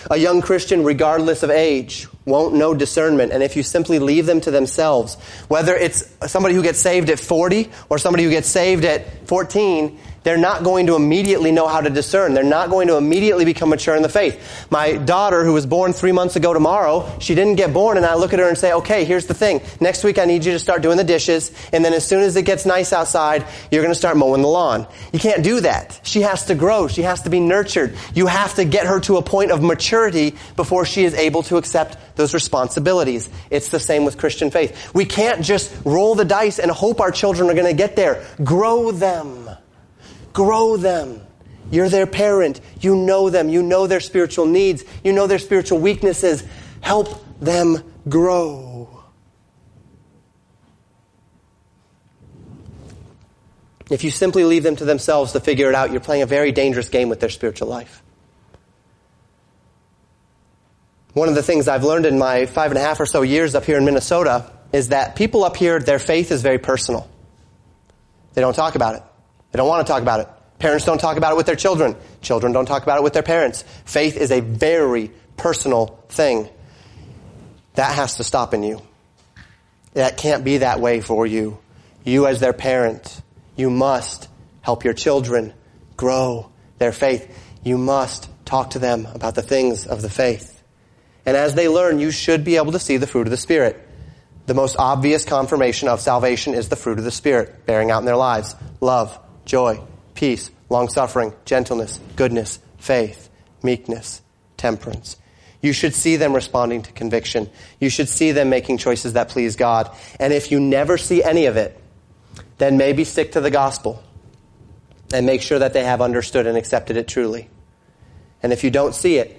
A young Christian, regardless of age, won't know discernment, and if you simply leave them to themselves, whether it's somebody who gets saved at forty or somebody who gets saved at fourteen, they're not going to immediately know how to discern. They're not going to immediately become mature in the faith. My daughter, who was born three months ago tomorrow, she didn't get born, and I look at her and say, okay, here's the thing. Next week I need you to start doing the dishes, and then as soon as it gets nice outside, you're going to start mowing the lawn. You can't do that. She has to grow. She has to be nurtured. You have to get her to a point of maturity before she is able to accept those responsibilities. It's the same with Christian faith. We can't just roll the dice and hope our children are going to get there. Grow them. Grow them. You're their parent. You know them. You know their spiritual needs. You know their spiritual weaknesses. Help them grow. If you simply leave them to themselves to figure it out, you're playing a very dangerous game with their spiritual life. One of the things I've learned in my five and a half or so years up here in Minnesota is that people up here, their faith is very personal. They don't talk about it. They don't want to talk about it. Parents don't talk about it with their children. Children don't talk about it with their parents. Faith is a very personal thing. That has to stop in you. That can't be that way for you. You as their parent, you must help your children grow their faith. You must talk to them about the things of the faith. And as they learn, you should be able to see the fruit of the Spirit. The most obvious confirmation of salvation is the fruit of the Spirit, bearing out in their lives. Love, joy, peace, long-suffering, gentleness, goodness, faith, meekness, temperance. You should see them responding to conviction. You should see them making choices that please God. And if you never see any of it, then maybe stick to the gospel and make sure that they have understood and accepted it truly. And if you don't see it,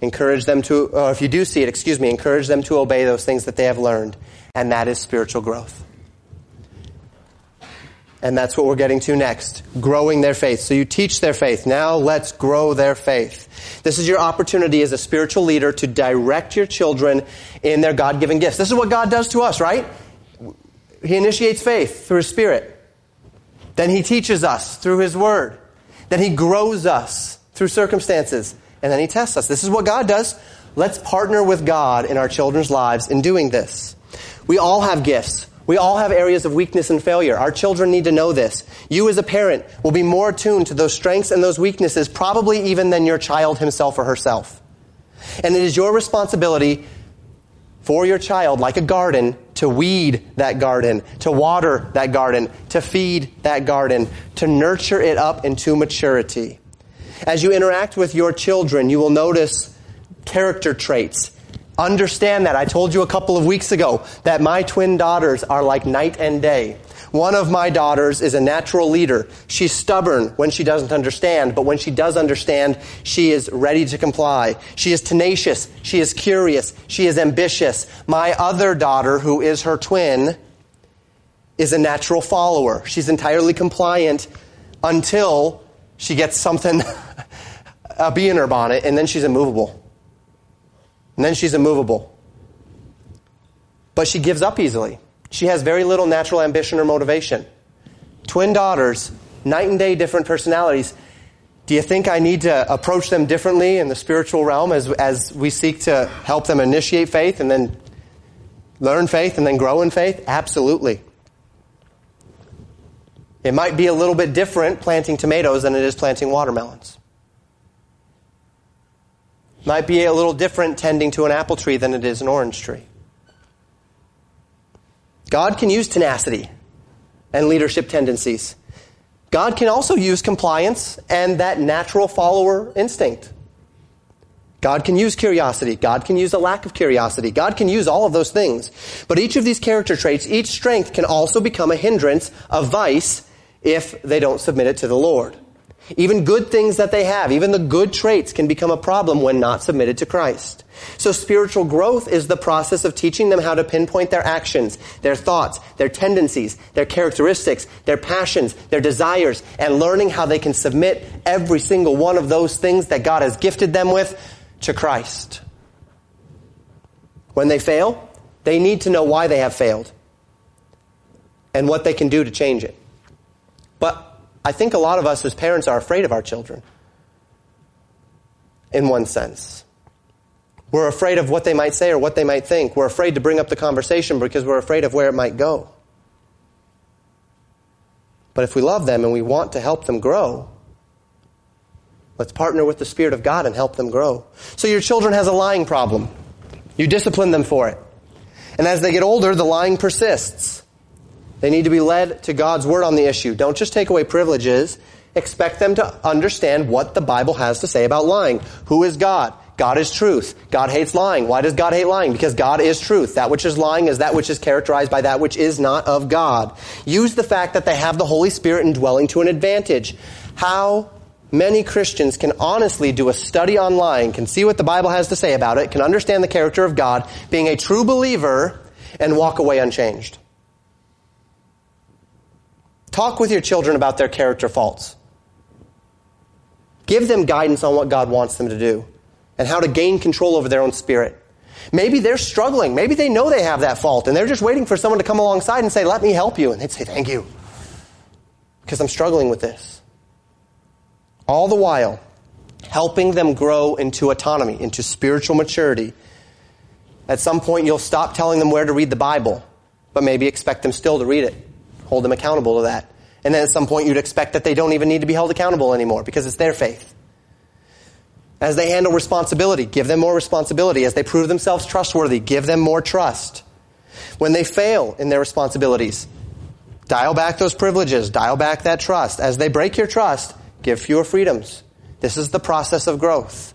encourage them to, or if you do see it, excuse me, encourage them to obey those things that they have learned. And that is spiritual growth. And that's what we're getting to next, growing their faith. So you teach their faith. Now let's grow their faith. This is your opportunity as a spiritual leader to direct your children in their God-given gifts. This is what God does to us, right? He initiates faith through His Spirit. Then He teaches us through His Word. Then He grows us through circumstances. And then He tests us. This is what God does. Let's partner with God in our children's lives in doing this. We all have gifts. We all have areas of weakness and failure. Our children need to know this. You as a parent will be more attuned to those strengths and those weaknesses probably even than your child himself or herself. And it is your responsibility for your child, like a garden, to weed that garden, to water that garden, to feed that garden, to nurture it up into maturity. As you interact with your children, you will notice character traits. Understand that. I told you a couple of weeks ago that my twin daughters are like night and day. One of my daughters is a natural leader. She's stubborn when she doesn't understand, but when she does understand, she is ready to comply. She is tenacious. She is curious. She is ambitious. My other daughter, who is her twin, is a natural follower. She's entirely compliant until she gets something, a bee in her bonnet, and then she's immovable. And then she's immovable. But she gives up easily. She has very little natural ambition or motivation. Twin daughters, night and day different personalities. Do you think I need to approach them differently in the spiritual realm as, as we seek to help them initiate faith and then learn faith and then grow in faith? Absolutely. It might be a little bit different planting tomatoes than it is planting watermelons. It might be a little different tending to an apple tree than it is an orange tree. God can use tenacity and leadership tendencies. God can also use compliance and that natural follower instinct. God can use curiosity. God can use a lack of curiosity. God can use all of those things. But each of these character traits, each strength, can also become a hindrance, a vice, if they don't submit it to the Lord. Even good things that they have, even the good traits, can become a problem when not submitted to Christ. So spiritual growth is the process of teaching them how to pinpoint their actions, their thoughts, their tendencies, their characteristics, their passions, their desires, and learning how they can submit every single one of those things that God has gifted them with to Christ. When they fail, they need to know why they have failed and what they can do to change it. But I think a lot of us as parents are afraid of our children, in one sense. We're afraid of what they might say or what they might think. We're afraid to bring up the conversation because we're afraid of where it might go. But if we love them and we want to help them grow, let's partner with the Spirit of God and help them grow. So your children has a lying problem. You discipline them for it. And as they get older, the lying persists. They need to be led to God's word on the issue. Don't just take away privileges. Expect them to understand what the Bible has to say about lying. Who is God? God is truth. God hates lying. Why does God hate lying? Because God is truth. That which is lying is that which is characterized by that which is not of God. Use the fact that they have the Holy Spirit indwelling to an advantage. How many Christians can honestly do a study on lying, can see what the Bible has to say about it, can understand the character of God, being a true believer, and walk away unchanged? Talk with your children about their character faults. Give them guidance on what God wants them to do and how to gain control over their own spirit. Maybe they're struggling. Maybe they know they have that fault and they're just waiting for someone to come alongside and say, let me help you. And they'd say, thank you, because I'm struggling with this. All the while, helping them grow into autonomy, into spiritual maturity. At some point, you'll stop telling them where to read the Bible, but maybe expect them still to read it. Hold them accountable to that. And then at some point you'd expect that they don't even need to be held accountable anymore because it's their faith. As they handle responsibility, give them more responsibility. As they prove themselves trustworthy, give them more trust. When they fail in their responsibilities, dial back those privileges, dial back that trust. As they break your trust, give fewer freedoms. This is the process of growth.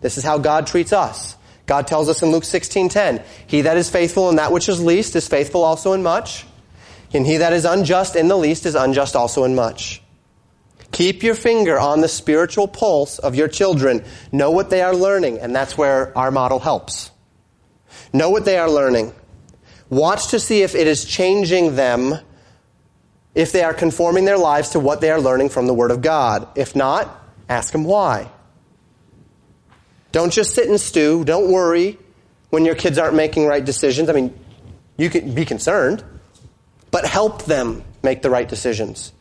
This is how God treats us. God tells us in Luke sixteen ten, he that is faithful in that which is least is faithful also in much. And he that is unjust in the least is unjust also in much. Keep your finger on the spiritual pulse of your children. Know what they are learning, and that's where our model helps. Know what they are learning. Watch to see if it is changing them, if they are conforming their lives to what they are learning from the Word of God. If not, ask them why. Don't just sit and stew. Don't worry when your kids aren't making right decisions. I mean, you can be concerned, but help them make the right decisions.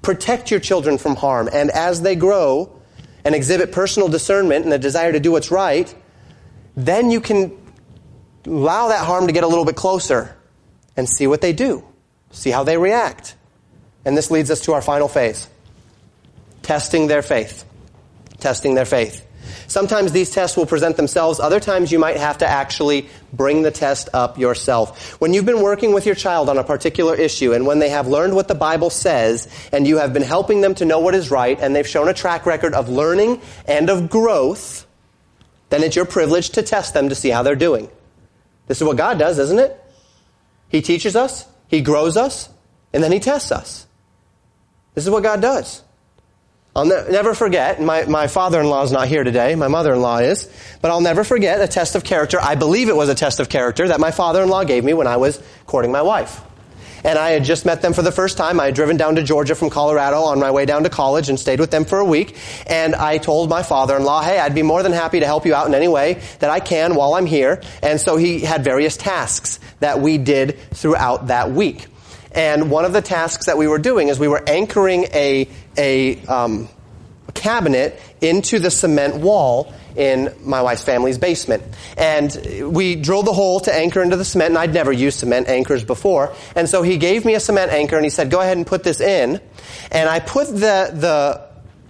Protect your children from harm. And as they grow and exhibit personal discernment and a desire to do what's right, then you can allow that harm to get a little bit closer and see what they do, see how they react. And this leads us to our final phase, testing their faith, testing their faith. Sometimes these tests will present themselves. Other times you might have to actually bring the test up yourself. When you've been working with your child on a particular issue and when they have learned what the Bible says and you have been helping them to know what is right and they've shown a track record of learning and of growth, then it's your privilege to test them to see how they're doing. This is what God does, isn't it? He teaches us, He grows us, and then He tests us. This is what God does. I'll ne- never forget, my, my father-in-law is not here today, my mother-in-law is, but I'll never forget a test of character, I believe it was a test of character, that my father-in-law gave me when I was courting my wife. And I had just met them for the first time. I had driven down to Georgia from Colorado on my way down to college and stayed with them for a week, and I told my father-in-law, hey, I'd be more than happy to help you out in any way that I can while I'm here. And so he had various tasks that we did throughout that week. And one of the tasks that we were doing is we were anchoring a, a um, cabinet into the cement wall in my wife's family's basement. And we drilled the hole to anchor into the cement, and I'd never used cement anchors before. And so he gave me a cement anchor, and he said, go ahead and put this in. And I put the the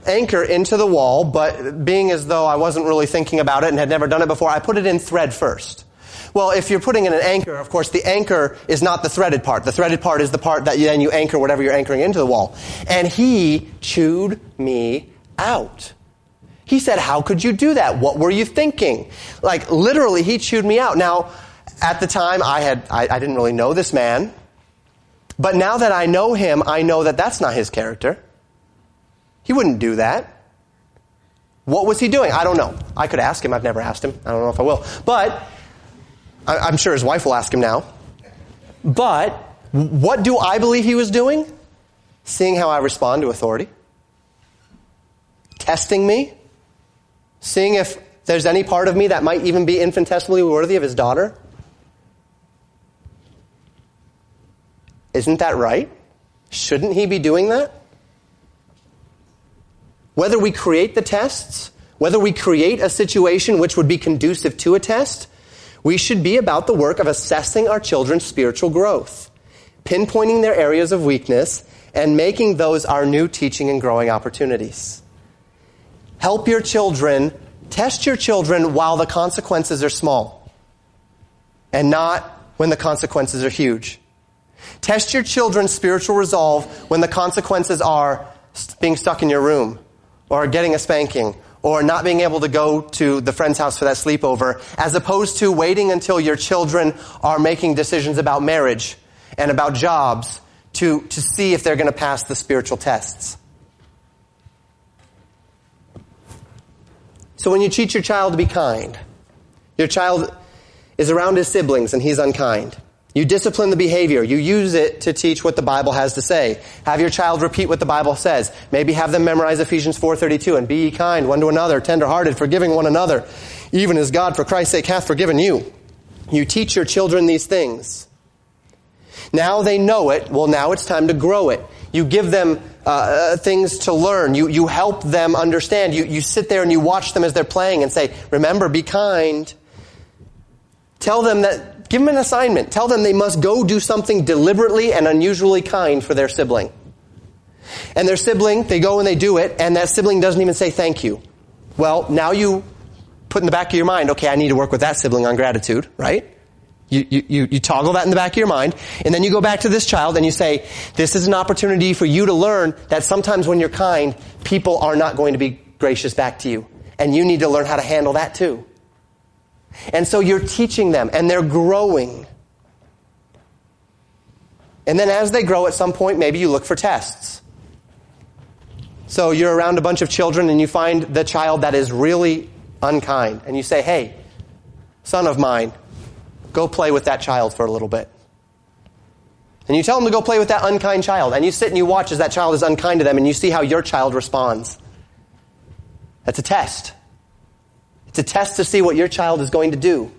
anchor into the wall, but being as though I wasn't really thinking about it and had never done it before, I put it in thread first. Well, if you're putting in an anchor, of course, the anchor is not the threaded part. The threaded part is the part that you, then you anchor whatever you're anchoring into the wall. And he chewed me out. He said, how could you do that? What were you thinking? Like, literally, he chewed me out. Now, at the time, I had I, I didn't really know this man. But now that I know him, I know that that's not his character. He wouldn't do that. What was he doing? I don't know. I could ask him. I've never asked him. I don't know if I will. But I, I'm sure his wife will ask him now. But what do I believe he was doing? Seeing how I respond to authority. Testing me. Seeing if there's any part of me that might even be infinitesimally worthy of his daughter. Isn't that right? Shouldn't he be doing that? Whether we create the tests, whether we create a situation which would be conducive to a test, we should be about the work of assessing our children's spiritual growth, pinpointing their areas of weakness, and making those our new teaching and growing opportunities. Help your children, test your children while the consequences are small and not when the consequences are huge. Test your children's spiritual resolve when the consequences are being stuck in your room or getting a spanking or not being able to go to the friend's house for that sleepover, as opposed to waiting until your children are making decisions about marriage and about jobs to, to see if they're going to pass the spiritual tests. So when you teach your child to be kind, your child is around his siblings and he's unkind. You discipline the behavior. You use it to teach what the Bible has to say. Have your child repeat what the Bible says. Maybe have them memorize Ephesians four thirty-two, and be ye kind one to another, tenderhearted, forgiving one another, even as God for Christ's sake hath forgiven you. You teach your children these things. Now they know it. Well, now it's time to grow it. You give them uh, things to learn. You, you help them understand. You, you sit there and you watch them as they're playing and say, remember, be kind. Tell them that, give them an assignment. Tell them they must go do something deliberately and unusually kind for their sibling. And their sibling, they go and they do it, and that sibling doesn't even say thank you. Well, now you put in the back of your mind, okay, I need to work with that sibling on gratitude, right? You, you, you toggle that in the back of your mind, and then you go back to this child and you say, this is an opportunity for you to learn that sometimes when you're kind, people are not going to be gracious back to you. And you need to learn how to handle that too. And so you're teaching them, and they're growing. And then as they grow at some point, maybe you look for tests. So you're around a bunch of children and you find the child that is really unkind. And you say, hey, son of mine, go play with that child for a little bit. And you tell them to go play with that unkind child. And you sit and you watch as that child is unkind to them, and you see how your child responds. That's a test. It's a test to see what your child is going to do.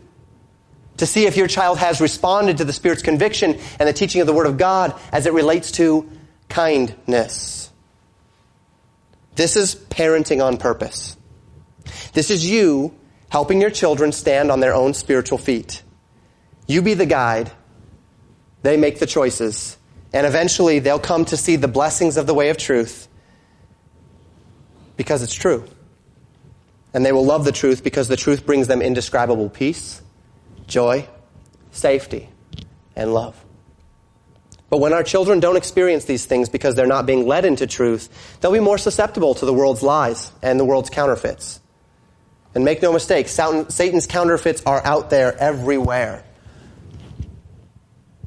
To see if your child has responded to the Spirit's conviction and the teaching of the Word of God as it relates to kindness. This is parenting on purpose. This is you helping your children stand on their own spiritual feet. You be the guide. They make the choices. And eventually they'll come to see the blessings of the way of truth because it's true. And they will love the truth because the truth brings them indescribable peace, joy, safety, and love. But when our children don't experience these things because they're not being led into truth, they'll be more susceptible to the world's lies and the world's counterfeits. And make no mistake, Satan's counterfeits are out there everywhere.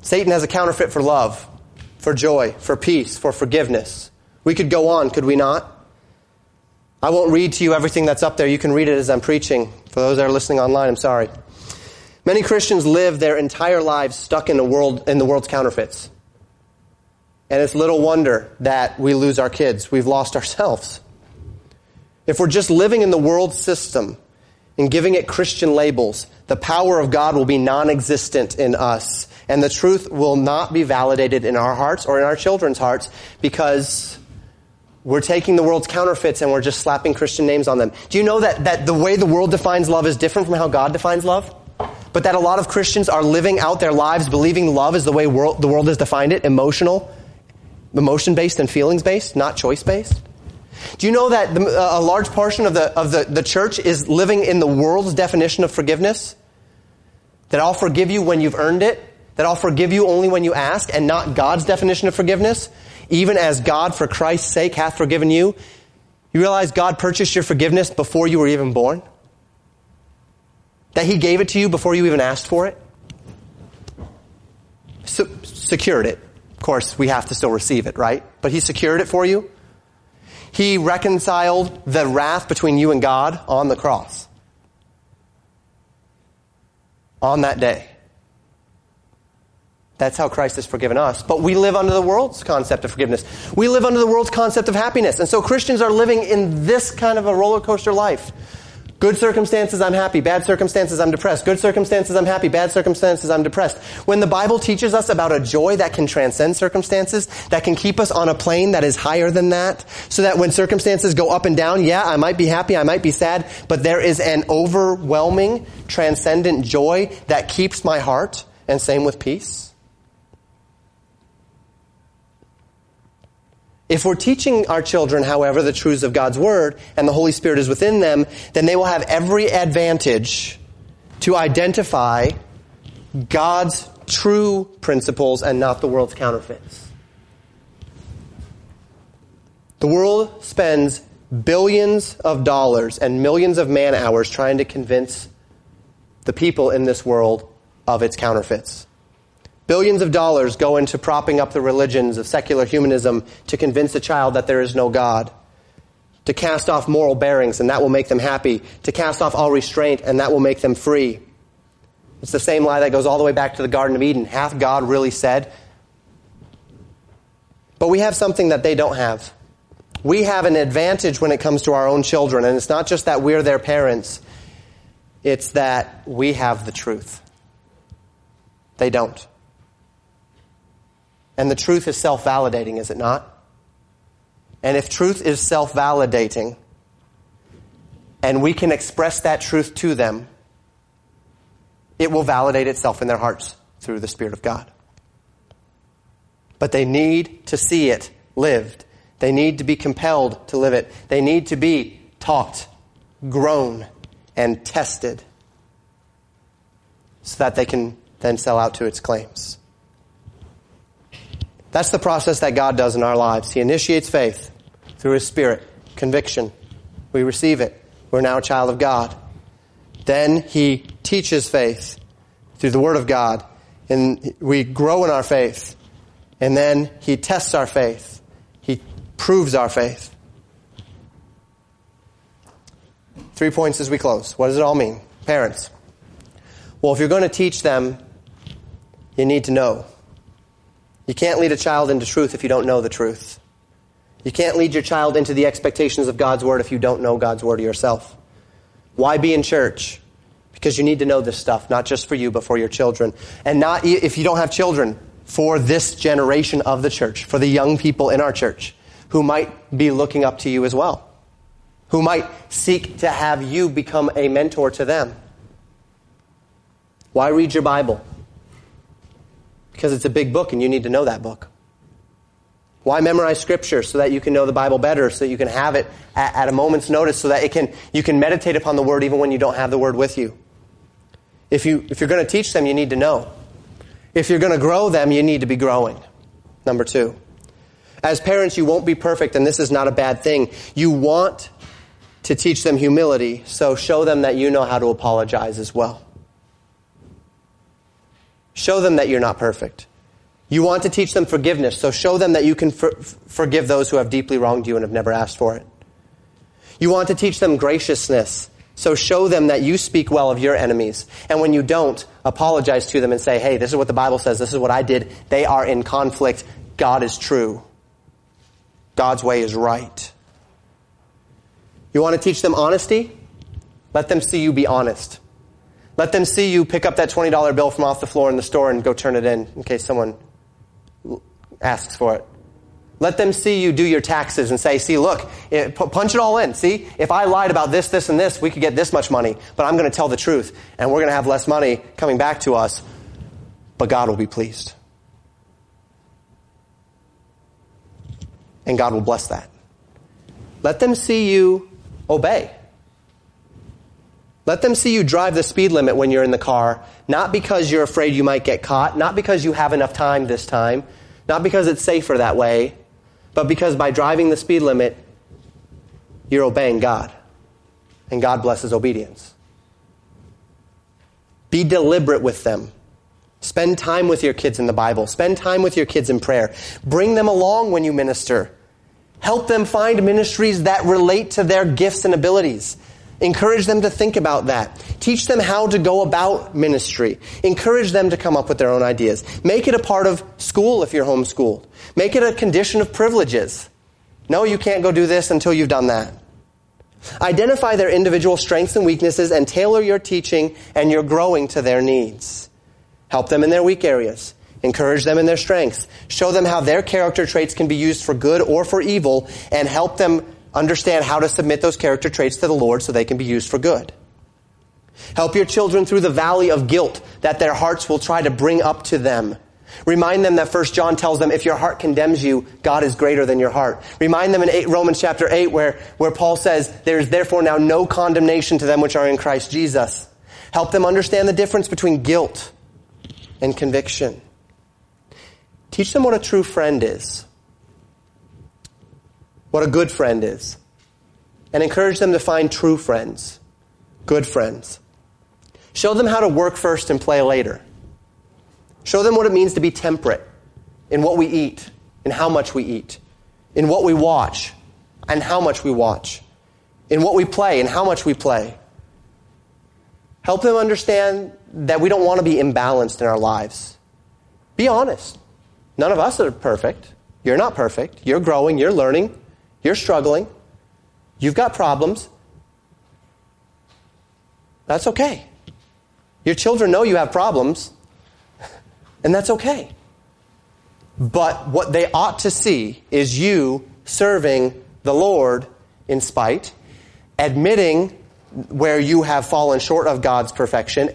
Satan has a counterfeit for love, for joy, for peace, for forgiveness. We could go on, could we not? I won't read to you everything that's up there. You can read it as I'm preaching. For those that are listening online, I'm sorry. Many Christians live their entire lives stuck in the world, in the world's counterfeits. And it's little wonder that we lose our kids. We've lost ourselves. If we're just living in the world system and giving it Christian labels, the power of God will be non-existent in us. And the truth will not be validated in our hearts or in our children's hearts because We're taking the world's counterfeits and we're just slapping Christian names on them. Do you know that, that the way the world defines love is different from how God defines love? But that a lot of Christians are living out their lives believing love is the way world, the world has defined it, emotional, emotion-based and feelings-based, not choice-based? Do you know that the, a large portion of the of the, the church is living in the world's definition of forgiveness? That I'll forgive you when you've earned it? That I'll forgive you only when you ask, and not God's definition of forgiveness? Even as God, for Christ's sake, hath forgiven you. You realize God purchased your forgiveness before you were even born? That He gave it to you before you even asked for it? So, secured it. Of course, we have to still receive it, right? But He secured it for you. He reconciled the wrath between you and God on the cross. On that day. That's how Christ has forgiven us. But we live under the world's concept of forgiveness. We live under the world's concept of happiness. And so Christians are living in this kind of a roller coaster life. Good circumstances, I'm happy. Bad circumstances, I'm depressed. Good circumstances, I'm happy. Bad circumstances, I'm depressed. When the Bible teaches us about a joy that can transcend circumstances, that can keep us on a plane that is higher than that, so that when circumstances go up and down, yeah, I might be happy, I might be sad, but there is an overwhelming, transcendent joy that keeps my heart, and same with peace. If we're teaching our children, however, the truths of God's Word and the Holy Spirit is within them, then they will have every advantage to identify God's true principles and not the world's counterfeits. The world spends billions of dollars and millions of man hours trying to convince the people in this world of its counterfeits. Billions of dollars go into propping up the religions of secular humanism to convince a child that there is no God, to cast off moral bearings, and that will make them happy, to cast off all restraint, and that will make them free. It's the same lie that goes all the way back to the Garden of Eden. Hath God really said? But we have something that they don't have. We have an advantage when it comes to our own children, and it's not just that we're their parents. It's that we have the truth. They don't. And the truth is self-validating, is it not? And if truth is self-validating, and we can express that truth to them, it will validate itself in their hearts through the Spirit of God. But they need to see it lived. They need to be compelled to live it. They need to be taught, grown, and tested so that they can then sell out to its claims. That's the process that God does in our lives. He initiates faith through His Spirit, conviction. We receive it. We're now a child of God. Then He teaches faith through the Word of God, and we grow in our faith. And then He tests our faith. He proves our faith. Three points as we close. What does it all mean? Parents. Well, if you're going to teach them, you need to know. You can't lead a child into truth if you don't know the truth. You can't lead your child into the expectations of God's Word if you don't know God's Word yourself. Why be in church? Because you need to know this stuff, not just for you, but for your children. And not if you don't have children, for this generation of the church, for the young people in our church, who might be looking up to you as well, who might seek to have you become a mentor to them. Why read your Bible? Because it's a big book and you need to know that book. Why memorize Scripture? So that you can know the Bible better, so that you can have it at, at a moment's notice, so that it can you can meditate upon the Word even when you don't have the Word with you. If, you, if you're going to teach them, you need to know. If you're going to grow them, you need to be growing. Number two, as parents, you won't be perfect, and this is not a bad thing. You want to teach them humility, so show them that you know how to apologize as well. Show them that you're not perfect. You want to teach them forgiveness, so show them that you can for- forgive those who have deeply wronged you and have never asked for it. You want to teach them graciousness, so show them that you speak well of your enemies. And when you don't, apologize to them and say, hey, this is what the Bible says, this is what I did. They are in conflict. God is true. God's way is right. You want to teach them honesty? Let them see you be honest. Let them see you pick up that twenty dollar bill from off the floor in the store and go turn it in in case someone asks for it. Let them see you do your taxes and say, see, look, it, punch it all in. See, if I lied about this, this, and this, we could get this much money, but I'm going to tell the truth, and we're going to have less money coming back to us, but God will be pleased. And God will bless that. Let them see you obey. Let them see you drive the speed limit when you're in the car, not because you're afraid you might get caught, not because you have enough time this time, not because it's safer that way, but because by driving the speed limit, you're obeying God, and God blesses obedience. Be deliberate with them. Spend time with your kids in the Bible. Spend time with your kids in prayer. Bring them along when you minister. Help them find ministries that relate to their gifts and abilities. Encourage them to think about that. Teach them how to go about ministry. Encourage them to come up with their own ideas. Make it a part of school if you're homeschooled. Make it a condition of privileges. No, you can't go do this until you've done that. Identify their individual strengths and weaknesses and tailor your teaching and your growing to their needs. Help them in their weak areas. Encourage them in their strengths. Show them how their character traits can be used for good or for evil, and help them understand how to submit those character traits to the Lord so they can be used for good. Help your children through the valley of guilt that their hearts will try to bring up to them. Remind them that First John tells them if your heart condemns you, God is greater than your heart. Remind them in eight, Romans chapter eight where, where Paul says, there is therefore now no condemnation to them which are in Christ Jesus. Help them understand the difference between guilt and conviction. Teach them what a true friend is, what a good friend is, and encourage them to find true friends, good friends. Show them how to work first and play later. Show them what it means to be temperate in what we eat, in how much we eat, in what we watch, and how much we watch, in what we play, and how much we play. Help them understand that we don't want to be imbalanced in our lives. Be honest. None of us are perfect. You're not perfect. You're growing. You're learning. You're struggling. You've got problems. That's okay. Your children know you have problems, and that's okay. But what they ought to see is you serving the Lord in spite, admitting where you have fallen short of God's perfection,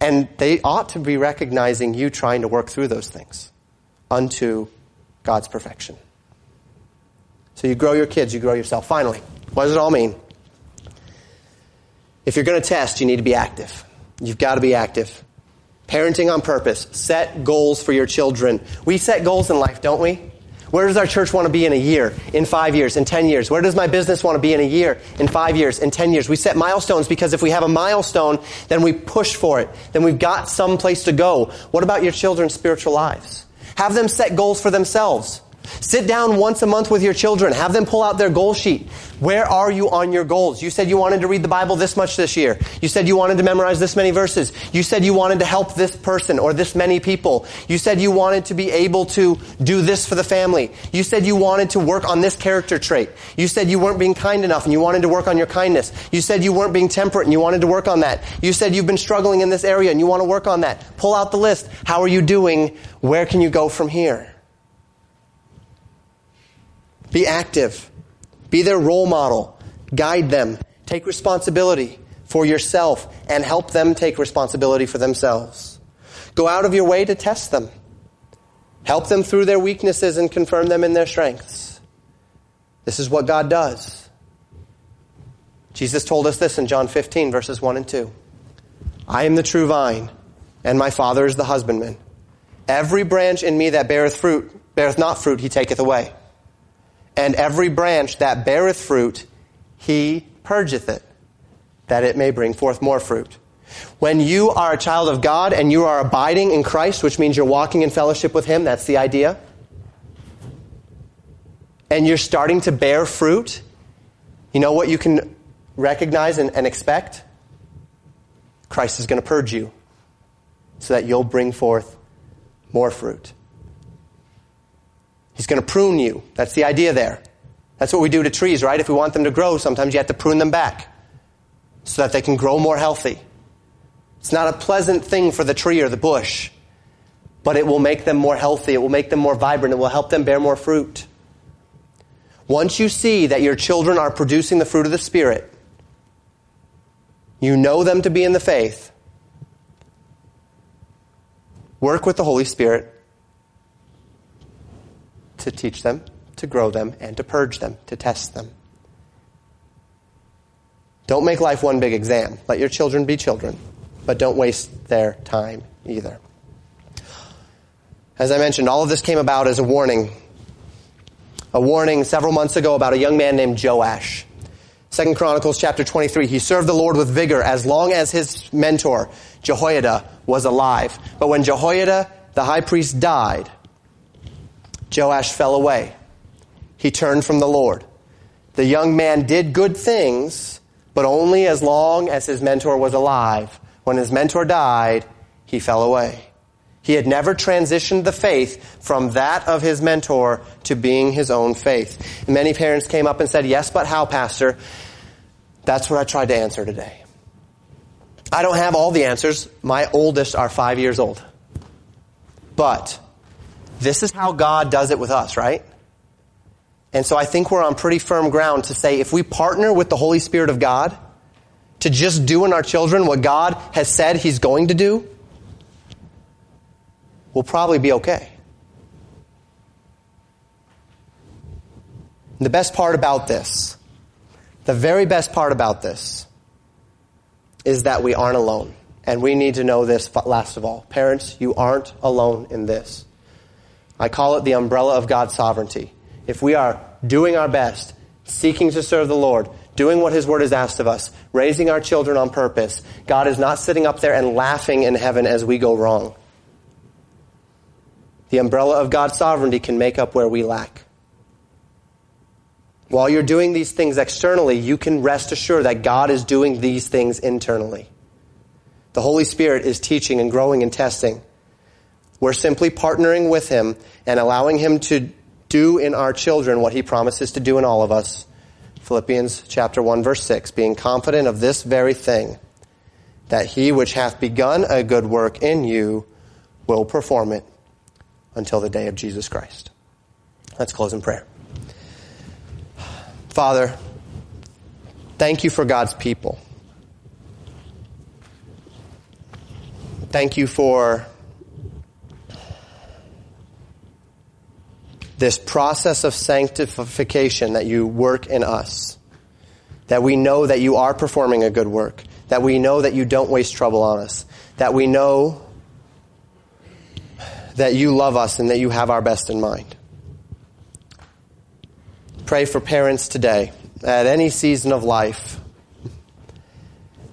and they ought to be recognizing you trying to work through those things unto God's perfection. So you grow your kids, you grow yourself. Finally, what does it all mean? If you're going to test, you need to be active. You've got to be active. Parenting on purpose. Set goals for your children. We set goals in life, don't we? Where does our church want to be in a year, in five years, in ten years? Where does my business want to be in a year, in five years, in ten years? We set milestones because if we have a milestone, then we push for it. Then we've got some place to go. What about your children's spiritual lives? Have them set goals for themselves. Sit down once a month with your children. Have them pull out their goal sheet. Where are you on your goals? You said you wanted to read the Bible this much this year. You said you wanted to memorize this many verses. You said you wanted to help this person or this many people. You said you wanted to be able to do this for the family. You said you wanted to work on this character trait. You said you weren't being kind enough and you wanted to work on your kindness. You said you weren't being temperate and you wanted to work on that. You said you've been struggling in this area and you want to work on that. Pull out the list. How are you doing? Where can you go from here? Be active. Be their role model. Guide them. Take responsibility for yourself and help them take responsibility for themselves. Go out of your way to test them. Help them through their weaknesses and confirm them in their strengths. This is what God does. Jesus told us this in John fifteen, verses one and two. I am the true vine, and my Father is the husbandman. Every branch in me that beareth fruit, beareth not fruit, he taketh away. And every branch that beareth fruit, he purgeth it, that it may bring forth more fruit. When you are a child of God and you are abiding in Christ, which means you're walking in fellowship with him, that's the idea, and you're starting to bear fruit, you know what you can recognize and, and expect? Christ is going to purge you so that you'll bring forth more fruit. He's going to prune you. That's the idea there. That's what we do to trees, right? If we want them to grow, sometimes you have to prune them back so that they can grow more healthy. It's not a pleasant thing for the tree or the bush, but it will make them more healthy. It will make them more vibrant. It will help them bear more fruit. Once you see that your children are producing the fruit of the Spirit, you know them to be in the faith, work with the Holy Spirit to teach them, to grow them, and to purge them, to test them. Don't make life one big exam. Let your children be children, but don't waste their time either. As I mentioned, all of this came about as a warning. A warning several months ago about a young man named Joash. Second Chronicles chapter twenty-three. He served the Lord with vigor as long as his mentor, Jehoiada, was alive. But when Jehoiada, the high priest, died, Joash fell away. He turned from the Lord. The young man did good things, but only as long as his mentor was alive. When his mentor died, he fell away. He had never transitioned the faith from that of his mentor to being his own faith. And many parents came up and said, "Yes, but how, Pastor?" That's what I tried to answer today. I don't have all the answers. My oldest are five years old. But this is how God does it with us, right? And so I think we're on pretty firm ground to say if we partner with the Holy Spirit of God to just do in our children what God has said He's going to do, we'll probably be okay. The best part about this, the very best part about this, is that we aren't alone. And we need to know this last of all. Parents, you aren't alone in this. I call it the umbrella of God's sovereignty. If we are doing our best, seeking to serve the Lord, doing what His Word has asked of us, raising our children on purpose, God is not sitting up there and laughing in heaven as we go wrong. The umbrella of God's sovereignty can make up where we lack. While you're doing these things externally, you can rest assured that God is doing these things internally. The Holy Spirit is teaching and growing and testing. We're simply partnering with Him and allowing Him to do in our children what He promises to do in all of us. Philippians chapter one, verse six, being confident of this very thing, that He which hath begun a good work in you will perform it until the day of Jesus Christ. Let's close in prayer. Father, thank You for God's people. Thank You for this process of sanctification that You work in us, that we know that You are performing a good work, that we know that You don't waste trouble on us, that we know that You love us and that You have our best in mind. Pray for parents today, at any season of life.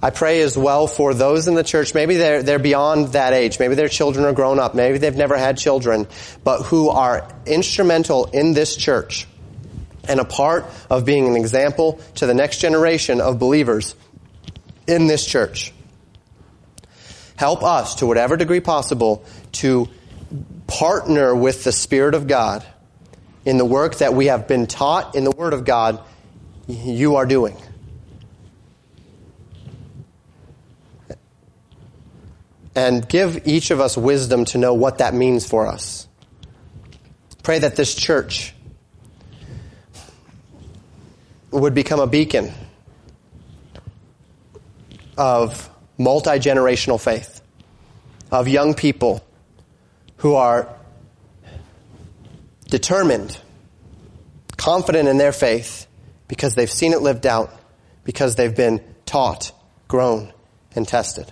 I pray as well for those in the church, maybe they're, they're beyond that age, maybe their children are grown up, maybe they've never had children, but who are instrumental in this church and a part of being an example to the next generation of believers in this church. Help us, to whatever degree possible, to partner with the Spirit of God in the work that we have been taught in the Word of God You are doing. And give each of us wisdom to know what that means for us. Pray that this church would become a beacon of multi-generational faith, of young people who are determined, confident in their faith because they've seen it lived out, because they've been taught, grown, and tested.